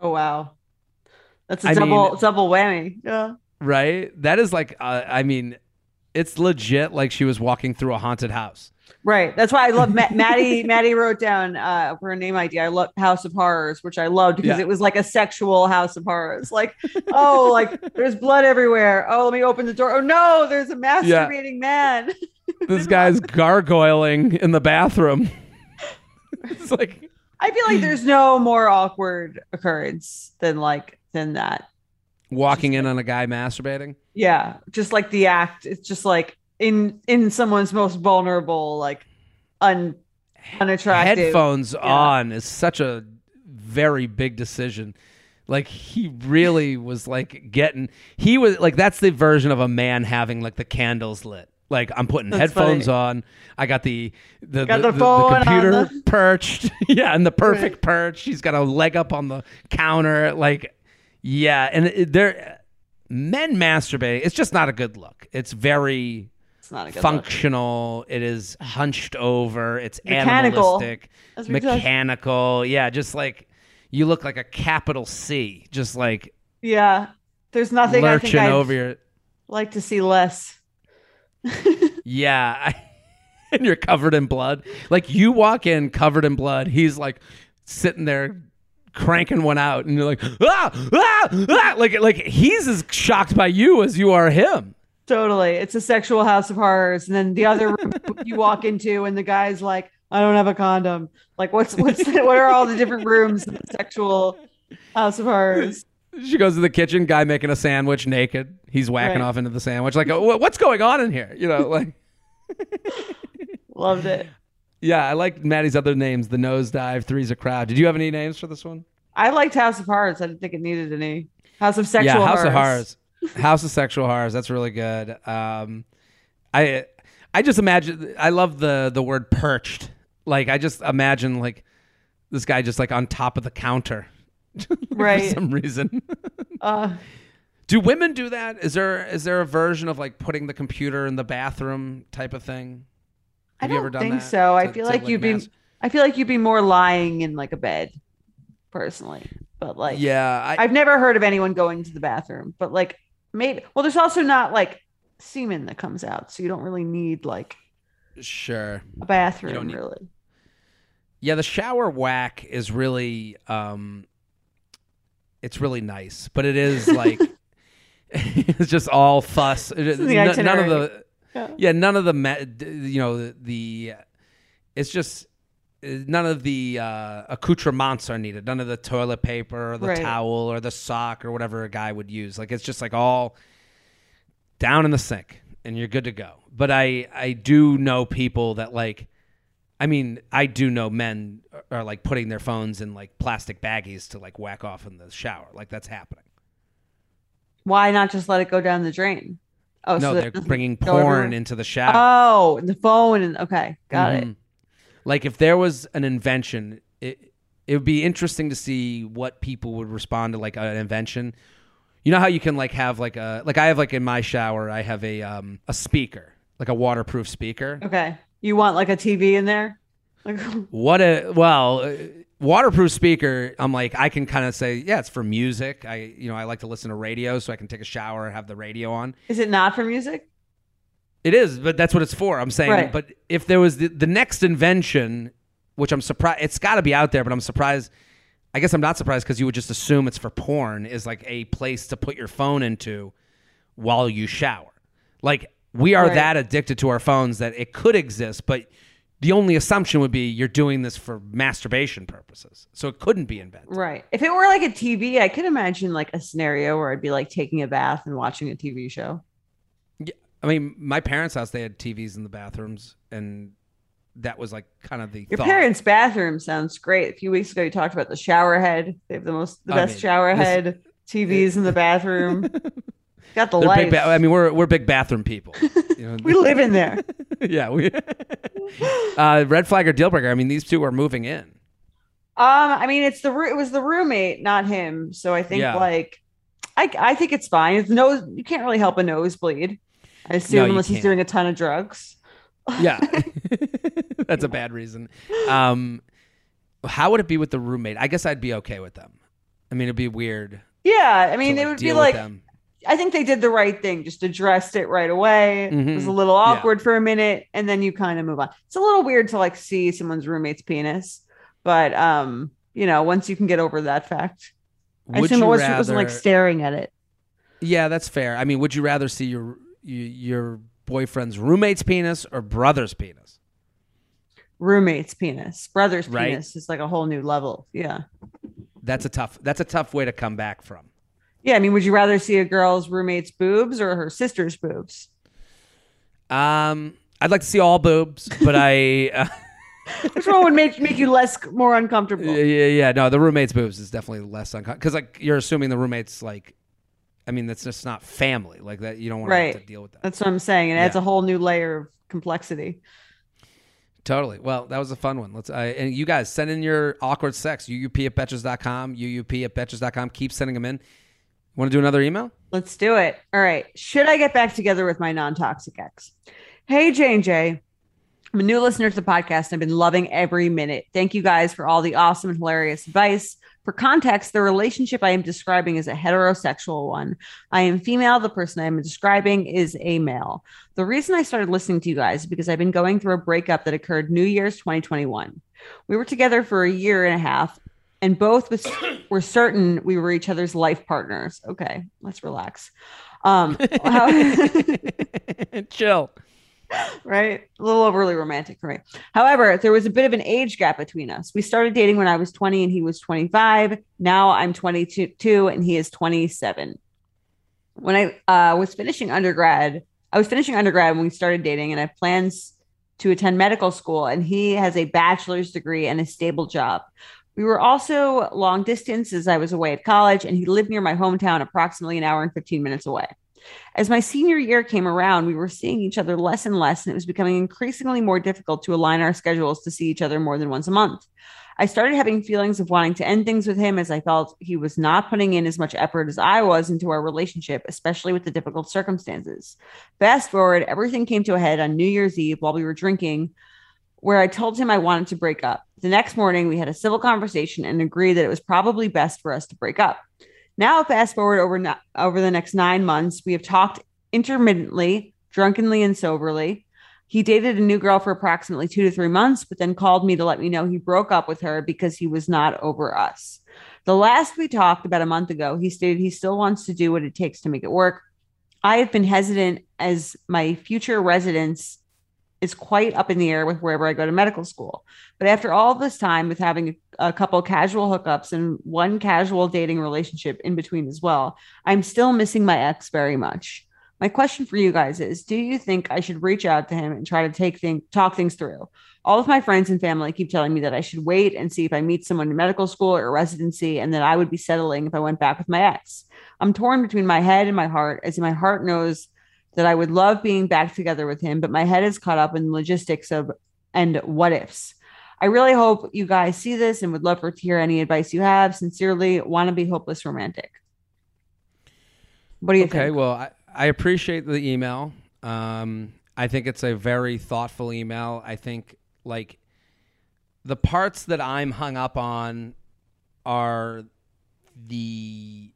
Oh, wow. That's a I double mean, double whammy. Yeah. Right? That is like, uh, I mean, it's legit like she was walking through a haunted house. Right. That's why I love Ma- Maddie. Maddie wrote down uh, for her name idea, I love House of Horrors, which I loved because yeah. It was like a sexual House of Horrors. Like, oh, like there's blood everywhere. Oh, let me open the door. Oh, no, there's a masturbating yeah. man. This guy's gargoyling in the bathroom. It's like, I feel like there's no more awkward occurrence than like than that. Walking just in like, on a guy masturbating. Yeah. Just like the act. It's just like. In in someone's most vulnerable, like un, unattractive. Headphones yeah. on is such a very big decision. Like he really was like getting, he was like, that's the version of a man having like the candles lit. Like I'm putting that's headphones funny. On. I got the the, got the, the, the computer on the- perched. Yeah, and the perfect right. perch. She's got a leg up on the counter. Like, yeah. And there, men masturbating, it's just not a good look. It's very... It's not a good functional. Look. It is hunched over. It's mechanical. Animalistic, mechanical. Yeah, just like you look like a capital C. Just like yeah, there's nothing lurching I think I'd over your. Like to see less. Yeah. I, and you're covered in blood. Like, you walk in covered in blood. He's like sitting there cranking one out, and you're like, ah, ah, ah. Like, like he's as shocked by you as you are him. Totally. It's a sexual house of horrors. And then the other room you walk into, and the guy's like, I don't have a condom. Like, what's what's the, what are all the different rooms in the sexual house of horrors? She goes to the kitchen, guy making a sandwich naked. He's whacking right. off into the sandwich. Like, oh, what's going on in here? You know, like. Loved it. Yeah, I like Maddie's other names, the Nosedive, Three's a Crowd. Did you have any names for this one? I liked House of Horrors. I didn't think it needed any. House of Sexual yeah, House Horrors. Of Horrors. House of Sexual Horrors. That's really good. Um, I I just imagine, I love the the word perched. Like, I just imagine, like, this guy just, like, on top of the counter. Right. For some reason. uh, do women do that? Is there is there a version of, like, putting the computer in the bathroom type of thing? Have I don't you ever done think that? so. I to, feel to, like, like you'd mask? be I feel like you'd be more lying in, like, a bed, personally. But, like, yeah, I, I've never heard of anyone going to the bathroom. But, like, maybe. Well, there's also not, like, semen that comes out. So you don't really need, like, sure, a bathroom, need- really. Yeah, the shower whack is really, um, it's really nice, but it is like, it's just all fuss. N- none of the, yeah. yeah, none of the, you know, the, it's just, none of the uh, accoutrements are needed. None of the toilet paper or the right. towel or the sock or whatever a guy would use. Like, it's just like all down in the sink and you're good to go. But I, I do know people that like, I mean, I do know men are, are like putting their phones in like plastic baggies to like whack off in the shower. Like, that's happening. Why not just let it go down the drain? Oh, no, so they're bringing porn into the shower. Oh, the phone. And okay. Got mm-hmm. it. Like, if there was an invention, it, it would be interesting to see what people would respond to, like an invention. You know how you can like have like a, like I have like in my shower, I have a, um, a speaker, like a waterproof speaker. Okay. You want like a T V in there? Like, what a, well, waterproof speaker. I'm like, I can kind of say, yeah, it's for music. I, you know, I like to listen to radio, so I can take a shower and have the radio on. Is it not for music? It is, but that's what it's for. I'm saying, right. But if there was the, the next invention, which I'm surprised, it's got to be out there, but I'm surprised. I guess I'm not surprised because you would just assume it's for porn, is like a place to put your phone into while you shower. Like, we are right. that addicted to our phones that it could exist, but the only assumption would be you're doing this for masturbation purposes. So it couldn't be invented. Right. If it were like a T V, I could imagine like a scenario where I'd be like taking a bath and watching a T V show. Yeah. I mean, my parents' house, they had T Vs in the bathrooms, and that was like kind of the Your thought. Parents' bathroom sounds great. A few weeks ago, you talked about the shower head. They have the most, the I best mean, shower this, head T Vs it, in the bathroom. Got the light. Ba- I mean, we're we're big bathroom people. You know? We live in there. Yeah. We uh, red flag or deal breaker. I mean, these two are moving in. Um, I mean, it's the it was the roommate, not him. So I think yeah. like, I I think it's fine. It's no, you can't really help a nosebleed. I assume no, unless can't. he's doing a ton of drugs. Yeah, that's a bad reason. Um, how would it be with the roommate? I guess I'd be okay with them. I mean, it'd be weird. Yeah, I mean, to, like, it would be like. Them. I think they did the right thing. Just addressed it right away. Mm-hmm. It was a little awkward yeah. for a minute, and then you kind of move on. It's a little weird to like see someone's roommate's penis, but um, you know, once you can get over that fact, would I assume it wasn't, rather... wasn't like staring at it. Yeah, that's fair. I mean, would you rather see your your boyfriend's roommate's penis or brother's penis? Roommate's penis, brother's right? penis is like a whole new level. Yeah, that's a tough. That's a tough way to come back from. Yeah, I mean, would you rather see a girl's roommate's boobs or her sister's boobs? Um, I'd like to see all boobs, but I... Uh, which one would make make you less, more uncomfortable? Yeah, yeah, yeah. No, the roommate's boobs is definitely less uncomfortable. Because, like, you're assuming the roommate's, like... I mean, that's just not family. Like, that, you don't want right. to have to deal with that. That's what I'm saying. It yeah. adds a whole new layer of complexity. Totally. Well, that was a fun one. Let's uh, and you guys, send in your awkward sex. U U P at Betches dot com. U U P at Betches dot com. Keep sending them in. Want to do another email? Let's do it. All right. Should I get back together with my non-toxic ex? Hey, J and J. I'm a new listener to the podcast, and I've been loving every minute. Thank you guys for all the awesome and hilarious advice. For context, the relationship I am describing is a heterosexual one. I am female. The person I am describing is a male. The reason I started listening to you guys is because I've been going through a breakup that occurred New Year's twenty twenty-one. We were together for a year and a half, and both was, were certain we were each other's life partners. Okay, let's relax. Um, how- Chill. Right? A little overly romantic for me. However, there was a bit of an age gap between us. We started dating when I was twenty and he was twenty-five. Now I'm twenty-two and he is twenty-seven. When I uh, was finishing undergrad, I was finishing undergrad when we started dating, and I have plans to attend medical school, and he has a bachelor's degree and a stable job. We were also long distance as I was away at college, and he lived near my hometown, approximately an hour and fifteen minutes away. As my senior year came around, we were seeing each other less and less, and it was becoming increasingly more difficult to align our schedules to see each other more than once a month. I started having feelings of wanting to end things with him, as I felt he was not putting in as much effort as I was into our relationship, especially with the difficult circumstances. Fast forward, everything came to a head on New Year's Eve while we were drinking, where I told him I wanted to break up. The next morning, we had a civil conversation and agreed that it was probably best for us to break up. Now, fast forward over no- over the next nine months, we have talked intermittently, drunkenly, and soberly. He dated a new girl for approximately two to three months, but then called me to let me know he broke up with her because he was not over us. The last we talked, about a month ago, he stated he still wants to do what it takes to make it work. I have been hesitant as my future residence is quite up in the air with wherever I go to medical school. But after all this time, with having a, a couple casual hookups and one casual dating relationship in between as well, I'm still missing my ex very much. My question for you guys is, do you think I should reach out to him and try to take thing, talk things through? All of my friends and family keep telling me that I should wait and see if I meet someone in medical school or residency, and that I would be settling if I went back with my ex. I'm torn between my head and my heart, as my heart knows that I would love being back together with him, but my head is caught up in the logistics of and what ifs. I really hope you guys see this and would love for to hear any advice you have. Sincerely, wannabe hopeless romantic. What do you okay, think? Okay, well, I, I appreciate the email. Um, I think it's a very thoughtful email. I think, like, the parts that I'm hung up on are the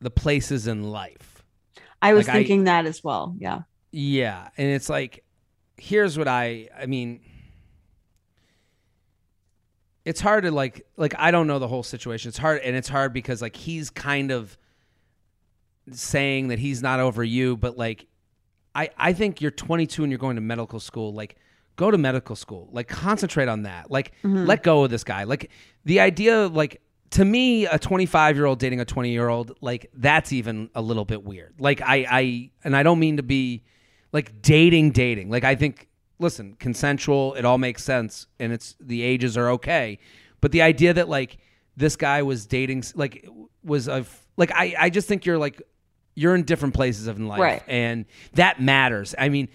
the places in life. I was like thinking I, that as well. Yeah. Yeah. And it's like, here's what I, I mean, it's hard to like, like, I don't know the whole situation. It's hard. And it's hard because, like, he's kind of saying that he's not over you, but, like, I, I think you're twenty-two and you're going to medical school. Like, go to medical school, like, concentrate on that. Like, mm-hmm. let go of this guy. Like, the idea of, like, to me, a twenty-five-year-old dating a twenty-year-old, like, that's even a little bit weird. Like, I, I, and I don't mean to be, like, dating, dating. Like, I think, listen, consensual, it all makes sense, and it's, the ages are okay. But the idea that, like, this guy was dating, like, was a, like, I, I just think you're, like, you're in different places of life. Right. And that matters. I mean,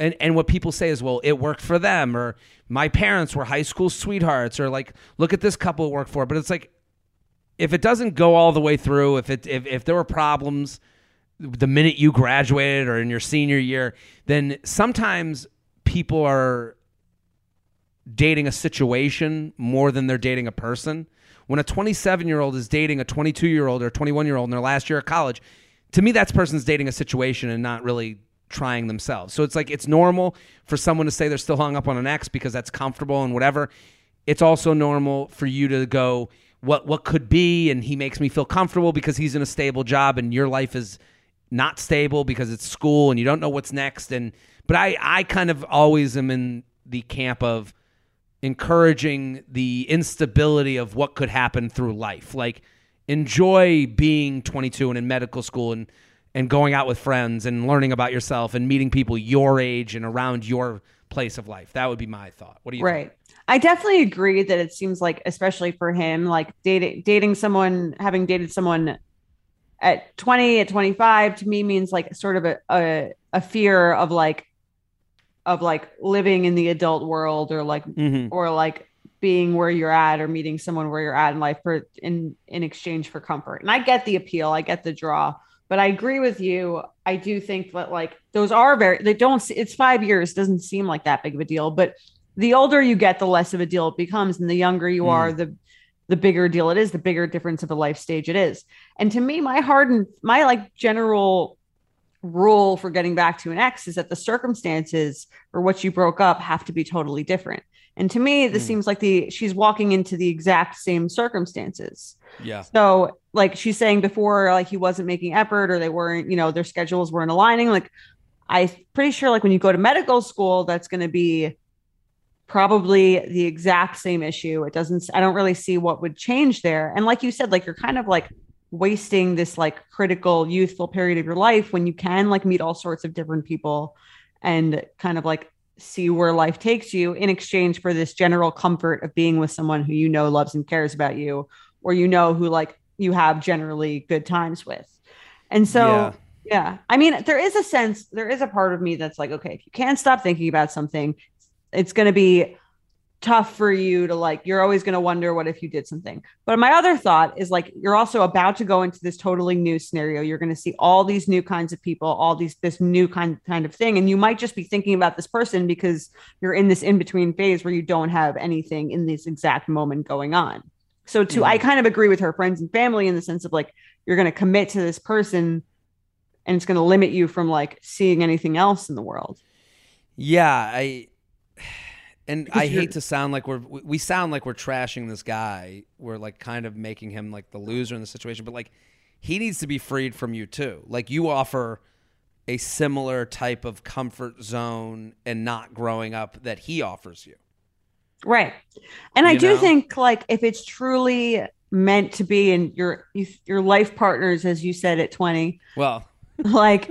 And and what people say is, well, it worked for them, or my parents were high school sweethearts, or, like, look at this couple it worked for. But it's like, if it doesn't go all the way through, if it if, if there were problems the minute you graduated or in your senior year, then sometimes people are dating a situation more than they're dating a person. When a twenty-seven-year-old is dating a twenty-two-year-old or twenty-one-year-old in their last year of college, to me, that person's dating a situation and not really trying themselves. So it's like, it's normal for someone to say they're still hung up on an ex because that's comfortable and whatever. It's also normal for you to go, what what could be, and he makes me feel comfortable because he's in a stable job, and your life is not stable because it's school and you don't know what's next. And but I, I kind of always am in the camp of encouraging the instability of what could happen through life. Like, enjoy being twenty-two and in medical school and, and going out with friends and learning about yourself and meeting people your age and around your place of life. That would be my thought. What do you right. think? I definitely agree that it seems like, especially for him, like dating, dating someone, having dated someone at twenty, at twenty-five, to me means, like, sort of a, a, a fear of like, of like living in the adult world, or like, mm-hmm. or like being where you're at, or meeting someone where you're at in life for in, in exchange for comfort. And I get the appeal. I get the draw, But I agree with you. I do think that like those are very, they don't, it's five years. Doesn't seem like that big of a deal, but the older you get, the less of a deal it becomes. And the younger you mm. are, the, the bigger deal it is, the bigger difference of a life stage it is. And to me, my hardened, my like general rule for getting back to an ex is that the circumstances or what you broke up have to be totally different. And to me, this mm. seems like the, she's walking into the exact same circumstances. Yeah. So like she's saying before, like he wasn't making effort or they weren't, you know, their schedules weren't aligning. Like I'm pretty sure like when you go to medical school, that's going to be probably the exact same issue. It doesn't, I don't really see what would change there. And like you said, like you're kind of like wasting this like critical youthful period of your life when you can like meet all sorts of different people and kind of like see where life takes you in exchange for this general comfort of being with someone who you know loves and cares about you, or you know, who like you have generally good times with. And so, yeah. yeah, I mean, there is a sense, there is a part of me that's like, okay, if you can't stop thinking about something, it's going to be tough for you to like, you're always going to wonder what if you did something. But my other thought is like, you're also about to go into this totally new scenario. You're going to see all these new kinds of people, all these, this new kind, kind of thing. And you might just be thinking about this person because you're in this in-between phase where you don't have anything in this exact moment going on. So to, mm-hmm. I kind of agree with her friends and family in the sense of like, you're going to commit to this person and it's going to limit you from like seeing anything else in the world. Yeah. I, And I hate to sound like we're, we sound like we're trashing this guy. We're like kind of making him like the loser in the situation, but like he needs to be freed from you too. Like you offer a similar type of comfort zone and not growing up that he offers you. Right. And you I know? do think like if it's truly meant to be and your, your life partners, as you said at twenty, well, like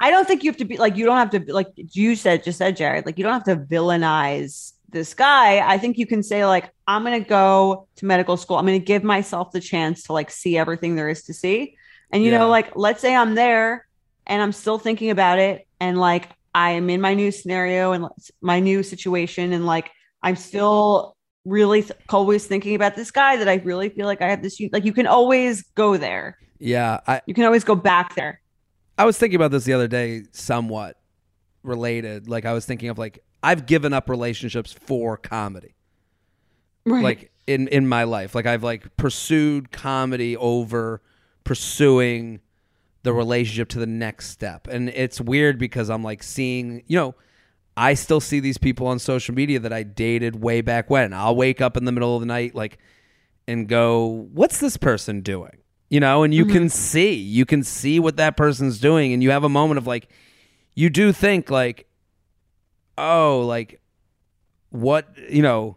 I don't think you have to be like, you don't have to, like you said, just said, Jared, like you don't have to villainize this guy. I think you can say like, I'm going to go to medical school. I'm going to give myself the chance to like see everything there is to see. And, you yeah. know, like, let's say I'm there and I'm still thinking about it. And like, I am in my new scenario and my new situation. And like, I'm still really th- always thinking about this guy that I really feel like I have this, like you can always go there. Yeah. I- you can always go back there. I was thinking about this the other day, somewhat related. Like I was thinking of like, I've given up relationships for comedy, right? Like in, in my life, like I've like pursued comedy over pursuing the relationship to the next step. And it's weird because I'm like seeing, you know, I still see these people on social media that I dated way back when. I'll wake up in the middle of the night, like, and go, what's this person doing? You know, and you mm-hmm. can see, you can see what that person's doing. And you have a moment of like, you do think like, oh, like what, you know,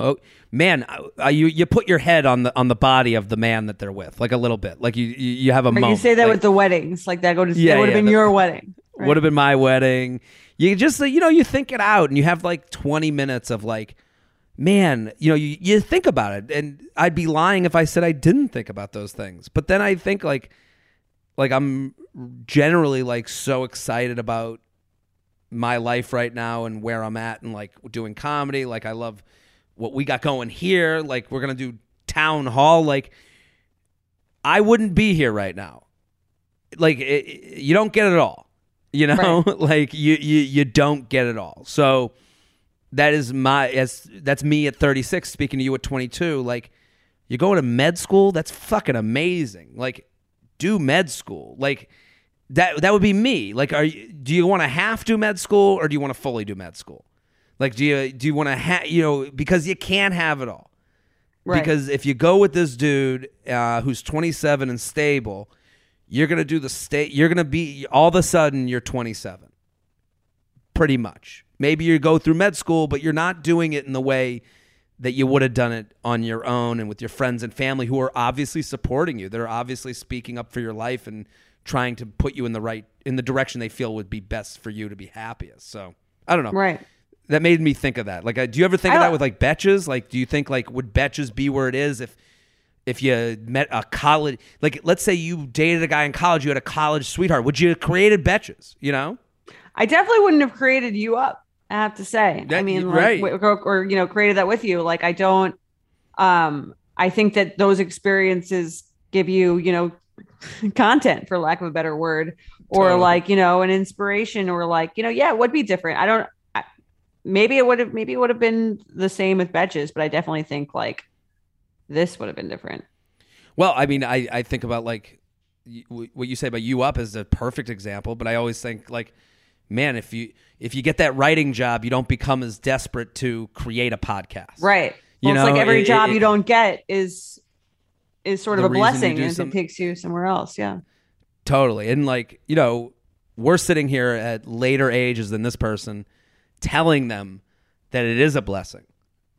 oh man, uh, you, you put your head on the, on the body of the man that they're with, like a little bit, like you, you, you have a or moment. You say that like, with the weddings, like that, go to, yeah, that would have yeah, been the, your wedding. Right? Would have been my wedding. You just, you know, you think it out and you have like twenty minutes of like, man, you know, you, you think about it, and I'd be lying if I said I didn't think about those things. But then I think like, like I'm generally like so excited about my life right now and where I'm at and like doing comedy. Like I love what we got going here. Like we're going to do Town Hall. Like I wouldn't be here right now. Like it, it, you don't get it all, you know, right. Like you, you, you don't get it all. So that is my, as that's me at thirty-six speaking to you at twenty-two. Like, you're going to med school? That's fucking amazing. Like, do med school. Like, that that would be me. Like, are you, do you want to half do med school or do you want to fully do med school? Like, do you do you want to have, you know, because you can't have it all. Right. Because if you go with this dude uh, who's twenty-seven and stable, you're going to do the state, you're going to be, all of a sudden, you're twenty-seven. Pretty much. Maybe you go through med school, but you're not doing it in the way that you would have done it on your own and with your friends and family who are obviously supporting you. They're obviously speaking up for your life and trying to put you in the right, in the direction they feel would be best for you to be happiest. So I don't know. Right. That made me think of that. Like, do you ever think I, of that with like Betches? Like, do you think like would Betches be where it is if, if you met a college, like let's say you dated a guy in college, you had a college sweetheart, would you have created Betches? You know, I definitely wouldn't have created you up. I have to say, that, I mean, like, right. or, or, you know, created that with you. Like, I don't, um, I think that those experiences give you, you know, content, for lack of a better word, or totally. like, you know, an inspiration, or like, you know, yeah, it would be different. I don't, I, maybe it would have, maybe it would have been the same with Betches, but I definitely think like this would have been different. Well, I mean, I, I think about like what you say about You Up is a perfect example, but I always think like, man, if you, if you get that writing job, you don't become as desperate to create a podcast. Right. You well, know, it's like every it, job it, you don't get is, is sort of a blessing, and some, it takes you somewhere else. Yeah, totally. And like, you know, we're sitting here at later ages than this person telling them that it is a blessing,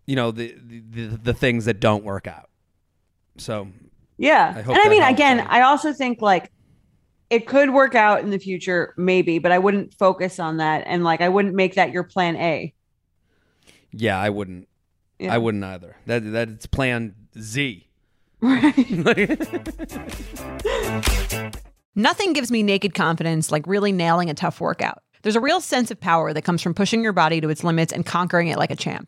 you know, the, the, the things that don't work out. So yeah. I hope and I mean, helps. Again, I also think like it could work out in the future, maybe, but I wouldn't focus on that. And like, I wouldn't make that your plan A. Yeah, I wouldn't. Yeah. I wouldn't either. That That's plan Z. Right. Nothing gives me naked confidence like really nailing a tough workout. There's a real sense of power that comes from pushing your body to its limits and conquering it like a champ.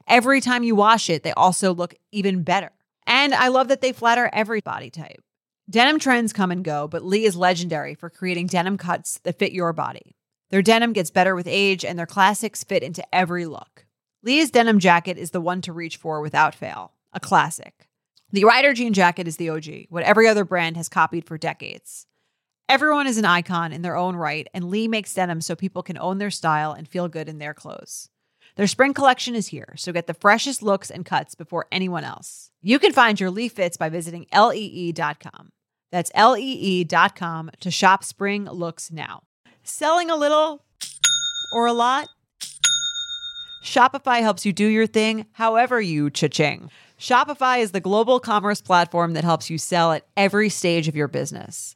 Every time you wash it, they also look even better. And I love that they flatter every body type. Denim trends come and go, but Lee is legendary for creating denim cuts that fit your body. Their denim gets better with age, and their classics fit into every look. Lee's denim jacket is the one to reach for without fail, a classic. The Rider jean jacket is the O G, what every other brand has copied for decades. Everyone is an icon in their own right, and Lee makes denim so people can own their style and feel good in their clothes. Their spring collection is here, so get the freshest looks and cuts before anyone else. You can find your Lee fits by visiting L E E dot com. That's L E E dot com to shop spring looks now. Selling a little or a lot? Shopify helps you do your thing, however you cha-ching. Shopify is the global commerce platform that helps you sell at every stage of your business.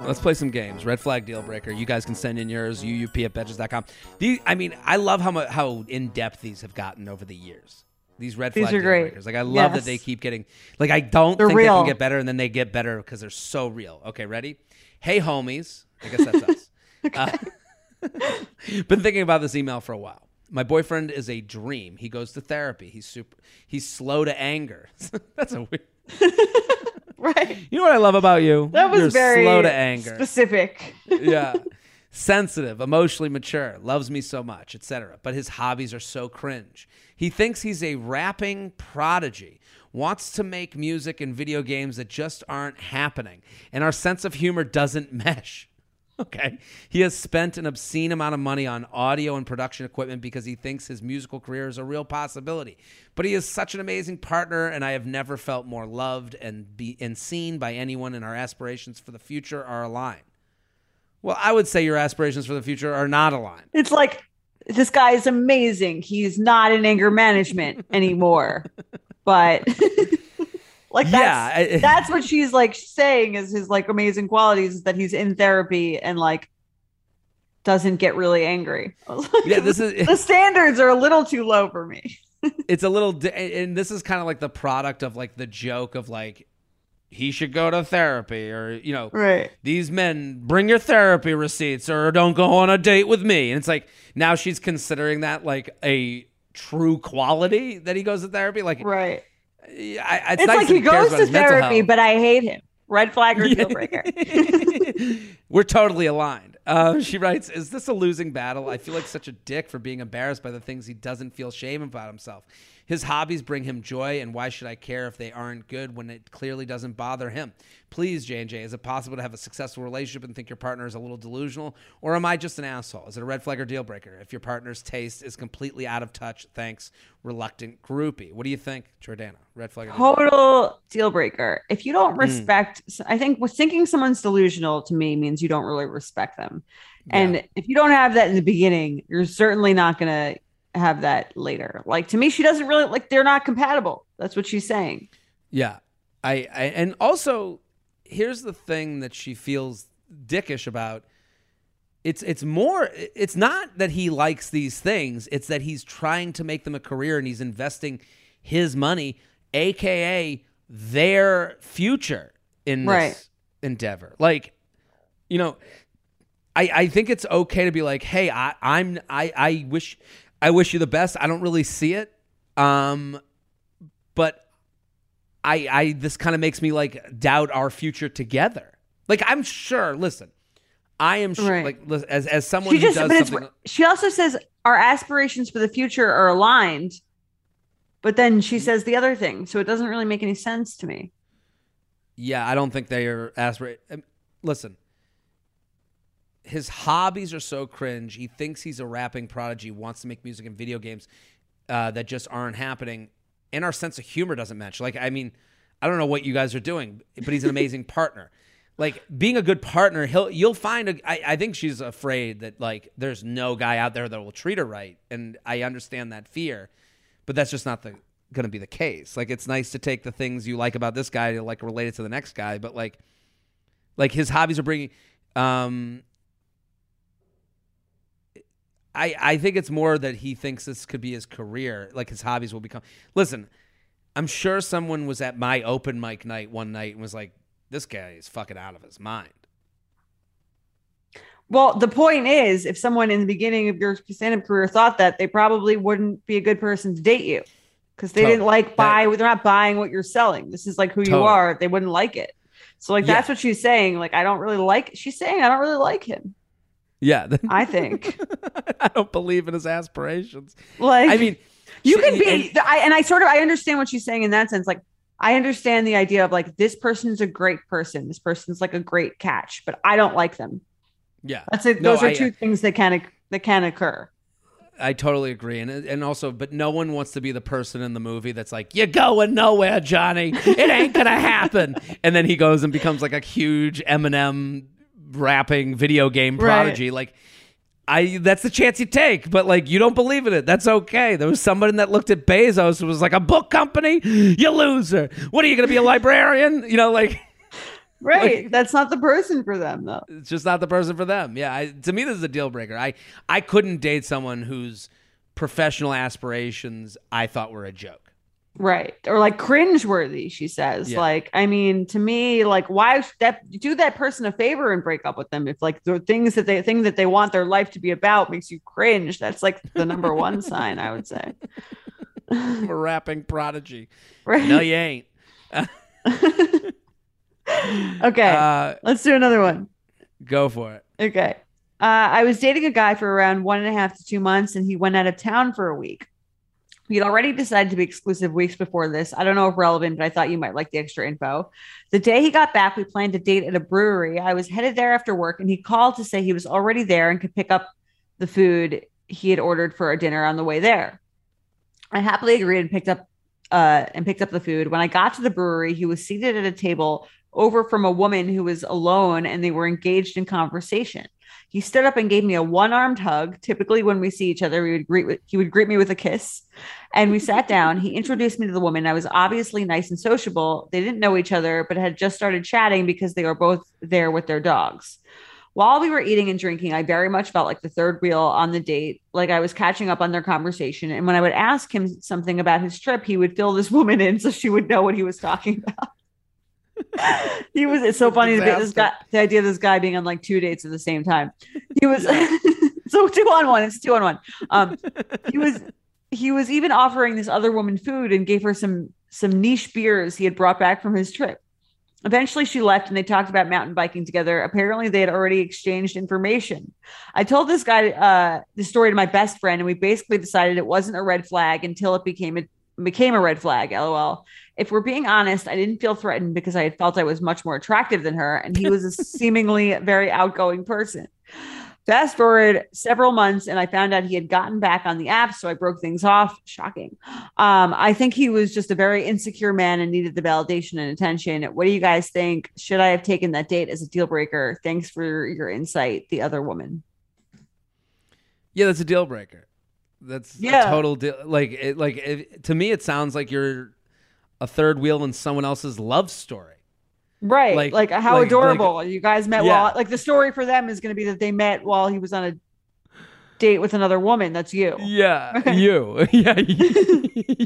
Let's play some games. Red flag, deal breaker. You guys can send in yours, U U P at betches dot com. The, I mean, I love how much, how in-depth these have gotten over the years. These red flag, these are great. Breakers. Like, I love yes. that they keep getting... Like, I don't they're think real. They can get better, and then they get better because they're so real. Okay, ready? Hey, homies. I guess that's us. Uh, been thinking about this email for a while. My boyfriend is a dream. He goes to therapy. He's super. He's slow to anger. That's a weird... Right. You know what I love about you? That was You're very slow to anger. Specific. Yeah. Sensitive, emotionally mature, loves me so much, et cetera. But his hobbies are so cringe. He thinks he's a rapping prodigy, wants to make music and video games that just aren't happening, and our sense of humor doesn't mesh. Okay. He has spent an obscene amount of money on audio and production equipment because he thinks his musical career is a real possibility. But he is such an amazing partner, and I have never felt more loved and be and seen by anyone, and our aspirations for the future are aligned. Well, I would say your aspirations for the future are not aligned. It's like, this guy is amazing. He's not in anger management anymore. But... Like that's, yeah, I, that's what she's like saying is his like amazing qualities is that he's in therapy and like doesn't get really angry. Like, yeah, this is the standards are a little too low for me. It's a little, and this is kind of like the product of like the joke of like he should go to therapy or you know right. These men bring your therapy receipts or don't go on a date with me. And it's like now she's considering that like a true quality that he goes to therapy like right. I, it's it's nice like he goes to therapy, but I hate him. Red flag or deal breaker. We're totally aligned. Uh, she writes, is this a losing battle? I feel like such a dick for being embarrassed by the things he doesn't feel shame about himself. His hobbies bring him joy, and why should I care if they aren't good when it clearly doesn't bother him? Please, J and J, is it possible to have a successful relationship and think your partner is a little delusional, or am I just an asshole? Is it a red flag or deal breaker if your partner's taste is completely out of touch? Thanks, reluctant groupie. What do you think, Jordana? Red flag or deal breaker? Total deal breaker. If you don't respect, mm. I think thinking someone's delusional to me means you don't really respect them. Yeah. And if you don't have that in the beginning, you're certainly not going to have that later. Like to me, she doesn't really like, they're not compatible. That's what she's saying. Yeah. I, I and also here's the thing that she feels dickish about. It's, it's more, it's not that he likes these things. It's that he's trying to make them a career and he's investing his money, A K A their future in right. this endeavor. Like, you know, I, I think it's okay to be like, hey, I, I'm, I, I wish, I wish you the best. I don't really see it. Um, but I, I, this kind of makes me like doubt our future together. Like I'm sure, listen, I am sure right. like as, as someone she who just, does but something. It's, she also says our aspirations for the future are aligned, but then she says the other thing. So it doesn't really make any sense to me. Yeah. I don't think they are aspirate. Listen. His hobbies are so cringe. He thinks he's a rapping prodigy, wants to make music and video games uh, that just aren't happening. And our sense of humor doesn't match. Like, I mean, I don't know what you guys are doing, but he's an amazing partner. Like, being a good partner, he'll you'll find a, I, I think she's afraid that, like, there's no guy out there that will treat her right. And I understand that fear, but that's just not the going to be the case. Like, it's nice to take the things you like about this guy to, like, relate it to the next guy. But, like, like his hobbies are bringing... Um, I, I think it's more that he thinks this could be his career, like his hobbies will become. Listen, I'm sure someone was at my open mic night one night and was like, this guy is fucking out of his mind. Well, the point is, if someone in the beginning of your stand-up career thought that, they probably wouldn't be a good person to date you because they totally. didn't like buy, that, they're not buying what you're selling. This is like who totally. you are. They wouldn't like it. So like, yeah. that's what she's saying. Like, I don't really like, she's saying, I don't really like him. Yeah. I think. I don't believe in his aspirations. Like, I mean, you she, can be, and I, and I sort of, I understand what she's saying in that sense. Like, I understand the idea of like, this person's a great person. This person's like a great catch, but I don't like them. Yeah. That's it. No, those are I, two I, things that can, that can occur. I totally agree. And and also, but no one wants to be the person in the movie that's like, you're going nowhere, Johnny. It ain't going to happen. And then he goes and becomes like a huge Eminem rapping video game prodigy. Right. Like, I that's the chance you take, but like you don't believe in it. That's okay. There was somebody that looked at Bezos who was like, a book company? You loser. What are you going to be, a librarian? You know, like... Right. Like, that's not the person for them, though. It's just not the person for them. Yeah. I, to me, this is a deal breaker. I, I couldn't date someone whose professional aspirations I thought were a joke. Right. Or like cringeworthy, she says. Yeah. Like, I mean, to me, like, why that, do that person a favor and break up with them? If like the things that they thing that they want their life to be about makes you cringe. That's like the number one sign, I would say. I'm a rapping prodigy. Right. No, you ain't. Uh, Okay, uh, let's do another one. Go for it. Okay. Uh, I was dating a guy for around one and a half to two months, and he went out of town for a week. We'd already decided to be exclusive weeks before this. I don't know if relevant, but I thought you might like the extra info. The day he got back, we planned to date at a brewery. I was headed there after work, and he called to say he was already there and could pick up the food he had ordered for a dinner on the way there. I happily agreed and picked up uh, and picked up the food. When I got to the brewery, he was seated at a table over from a woman who was alone, and they were engaged in conversation. He stood up and gave me a one-armed hug. Typically, when we see each other, we would greet with, he would greet me with a kiss. And we sat down. He introduced me to the woman. I was obviously nice and sociable. They didn't know each other, but had just started chatting because they were both there with their dogs. While we were eating and drinking, I very much felt like the third wheel on the date, like I was catching up on their conversation. And when I would ask him something about his trip, he would fill this woman in so she would know what he was talking about. He was it's so funny to be this guy, the idea of this guy being on like two dates at the same time. He was so two on one, it's two on one. Um he was he was even offering this other woman food and gave her some some niche beers he had brought back from his trip. Eventually she left and they talked about mountain biking together. Apparently they had already exchanged information. I told this guy uh the story to my best friend, and we basically decided it wasn't a red flag until it became a became a red flag. L O L. If we're being honest, I didn't feel threatened because I had felt I was much more attractive than her, and he was a seemingly very outgoing person. Fast forward several months, and I found out he had gotten back on the app, so I broke things off. Shocking. Um, I think he was just a very insecure man and needed the validation and attention. What do you guys think? Should I have taken that date as a deal breaker? Thanks for your insight, the other woman. Yeah, that's a deal breaker. That's yeah. a total deal. Like, it, like it, to me, it sounds like you're a third wheel in someone else's love story. Right. Like, like how like, adorable. Like, you guys met yeah. while, like the story for them is going to be that they met while he was on a date with another woman. That's you. Yeah. Right? You. Yeah.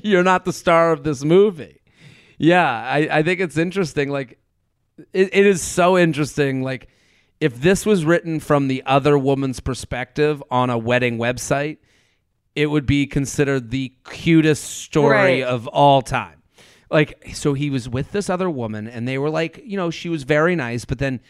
You're not the star of this movie. Yeah. I, I think it's interesting. Like, it, it is so interesting. Like, if this was written from the other woman's perspective on a wedding website, it would be considered the cutest story right. of all time. Like, so he was with this other woman, and they were like, you know, she was very nice, but then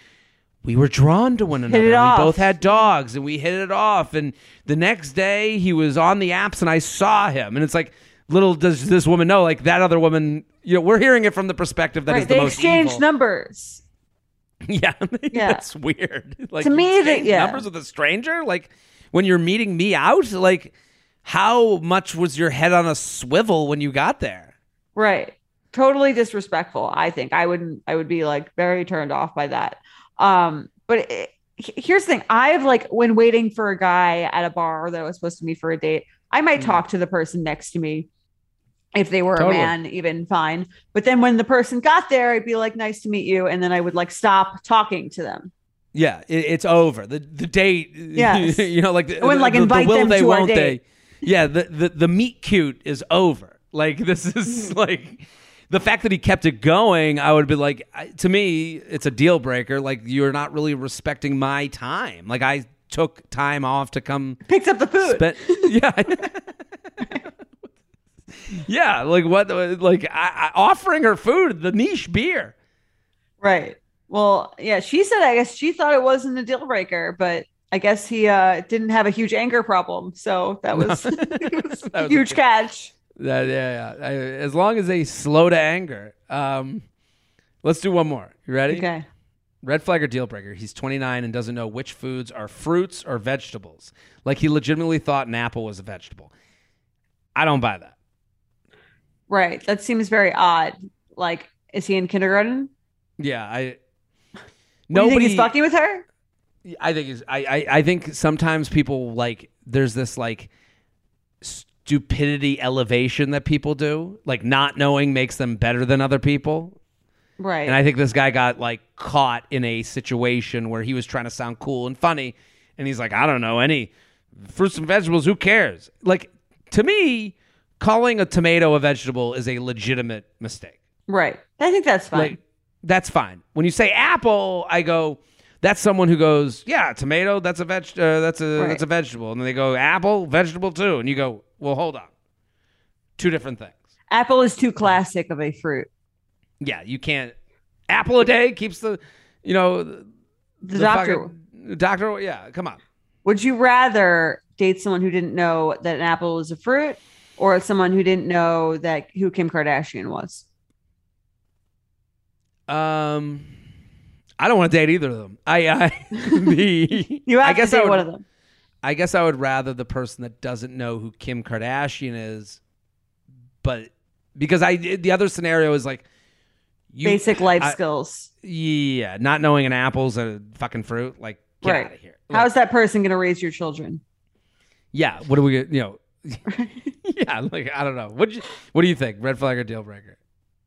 we were drawn to one another. We both had dogs, and we hit it off. And the next day, he was on the apps, and I saw him. And it's like, little does this woman know, like, that other woman, you know, we're hearing it from the perspective that right, is the most evil. They exchanged numbers. Yeah, yeah. That's weird. Like, to me, that, yeah. numbers with a stranger? Like, when you're meeting me out? Like, how much was your head on a swivel when you got there? Right. Totally disrespectful. I think I wouldn't, I would be like very turned off by that. Um, but it, here's the thing. I've like when waiting for a guy at a bar that was supposed to be for a date, I might mm. talk to the person next to me if they were totally. a man, even fine. But then when the person got there, I'd be like, nice to meet you. And then I would like stop talking to them. Yeah. It, it's over the, the date, yes. you know, like the, I would, like, the, invite the will them they, to won't date. They? Yeah. The, the, the meet cute is over. Like this is like, the fact that he kept it going, I would be like, to me, it's a deal breaker. Like, you're not really respecting my time. Like, I took time off to come. Picked up the food. Spend, yeah. yeah. Like, what? Like, I, I, offering her food, the niche beer. Right. Well, yeah, she said, I guess she thought it wasn't a deal breaker, but I guess he uh, didn't have a huge anger problem. So that was, no. it was that a was huge a- catch. That, yeah, yeah. I, as long as they slow to anger. Um, let's do one more. You ready? Okay. Red flag or deal breaker? He's twenty-nine and doesn't know which foods are fruits or vegetables. Like he legitimately thought an apple was a vegetable. I don't buy that. Right. That seems very odd. Like, is he in kindergarten? Yeah. I. Nobody. You think he's fucking with her? I think he's, I, I, I think sometimes people like, there's this like stupidity elevation that people do. Like not knowing makes them better than other people. Right. And I think this guy got like caught in a situation where he was trying to sound cool and funny. And he's like, I don't know, any fruits and vegetables, who cares? Like, to me, calling a tomato a vegetable is a legitimate mistake. Right. I think that's fine. Like, that's fine. When you say apple, I go, that's someone who goes, yeah, tomato, that's a veg, uh, that's a right. that's a vegetable. And then they go, apple, vegetable too. And you go, well, hold on. Two different things. Apple is too classic of a fruit. Yeah, you can't. Apple a day keeps the, you know, the, the doctor. Fucking, doctor, yeah, come on. Would you rather date someone who didn't know that an apple is a fruit, or someone who didn't know that who Kim Kardashian was? Um, I don't want to date either of them. I, I the you have I guess to date I would, one of them. I guess I would rather the person that doesn't know who Kim Kardashian is, but because I the other scenario is like. You, Basic life I, skills. Yeah, not knowing an apple's a fucking fruit. Like, get right. out of here. Like, how is that person going to raise your children? Yeah, what do we? You know, yeah, like I don't know. What you, What do you think? Red flag or deal breaker?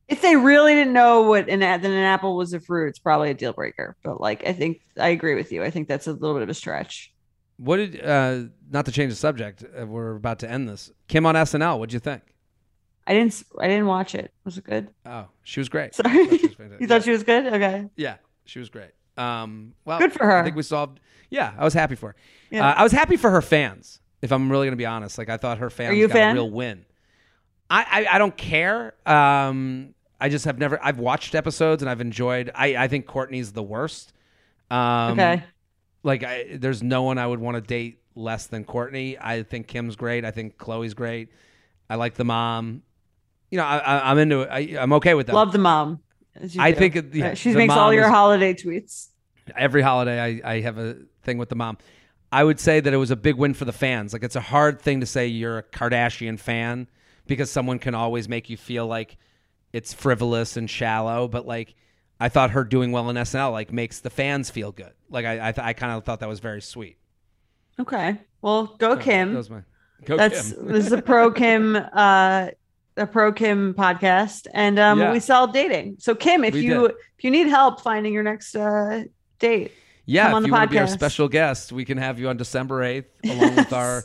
If they really didn't know what an then an apple was a fruit, it's probably a deal breaker. But like, I think I agree with you. I think that's a little bit of a stretch. What did? Uh, not to change the subject, we're about to end this. Kim on S N L. What'd you think? I didn't. I didn't watch it. Was it good? Oh, she was great. Sorry, I thought she was fantastic. You thought yeah. she was good? Okay. Yeah, she was great. Um, well, good for her. I think we solved. Yeah, I was happy for her. Yeah. Uh, I was happy for her fans. If I'm really going to be honest, like I thought her fans Are you got a fan? a real win. I, I, I don't care. Um, I just have never. I've watched episodes and I've enjoyed. I, I think Courtney's the worst. Um, okay. Like I, there's no one I would want to date less than Courtney. I think Kim's great. I think Chloe's great. I like the mom. You know, I, I, I'm into it. I, I'm okay with that. Love the mom. I do. think it, yeah, she makes all your is, holiday tweets. Every holiday, I, I have a thing with the mom. I would say that it was a big win for the fans. Like, it's a hard thing to say you're a Kardashian fan because someone can always make you feel like it's frivolous and shallow. But like, I thought her doing well in S N L like makes the fans feel good. Like, I I, th- I kind of thought that was very sweet. Okay, well, go so, Kim. That was my go. That's Kim. This is a pro Kim. Uh, a pro Kim podcast, and um, yeah. we solved dating. So Kim, if we you did. if you need help finding your next uh, date, yeah, come on if the you podcast. want to be our special guest, we can have you on December eighth along with our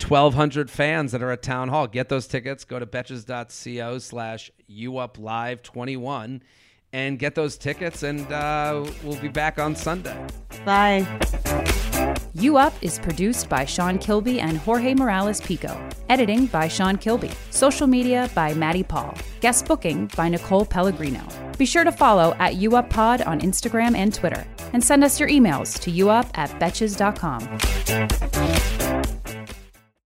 twelve hundred fans that are at Town Hall. Get those tickets. Go to betches.co slash youuplive21 and get those tickets, and uh, we'll be back on Sunday. Bye. You Up is produced by Sean Kilby and Jorge Morales Pico. Editing by Sean Kilby. Social media by Maddie Paul. Guest booking by Nicole Pellegrino. Be sure to follow at You Up Pod on Instagram and Twitter. And send us your emails to youup at betches dot com.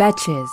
Betches.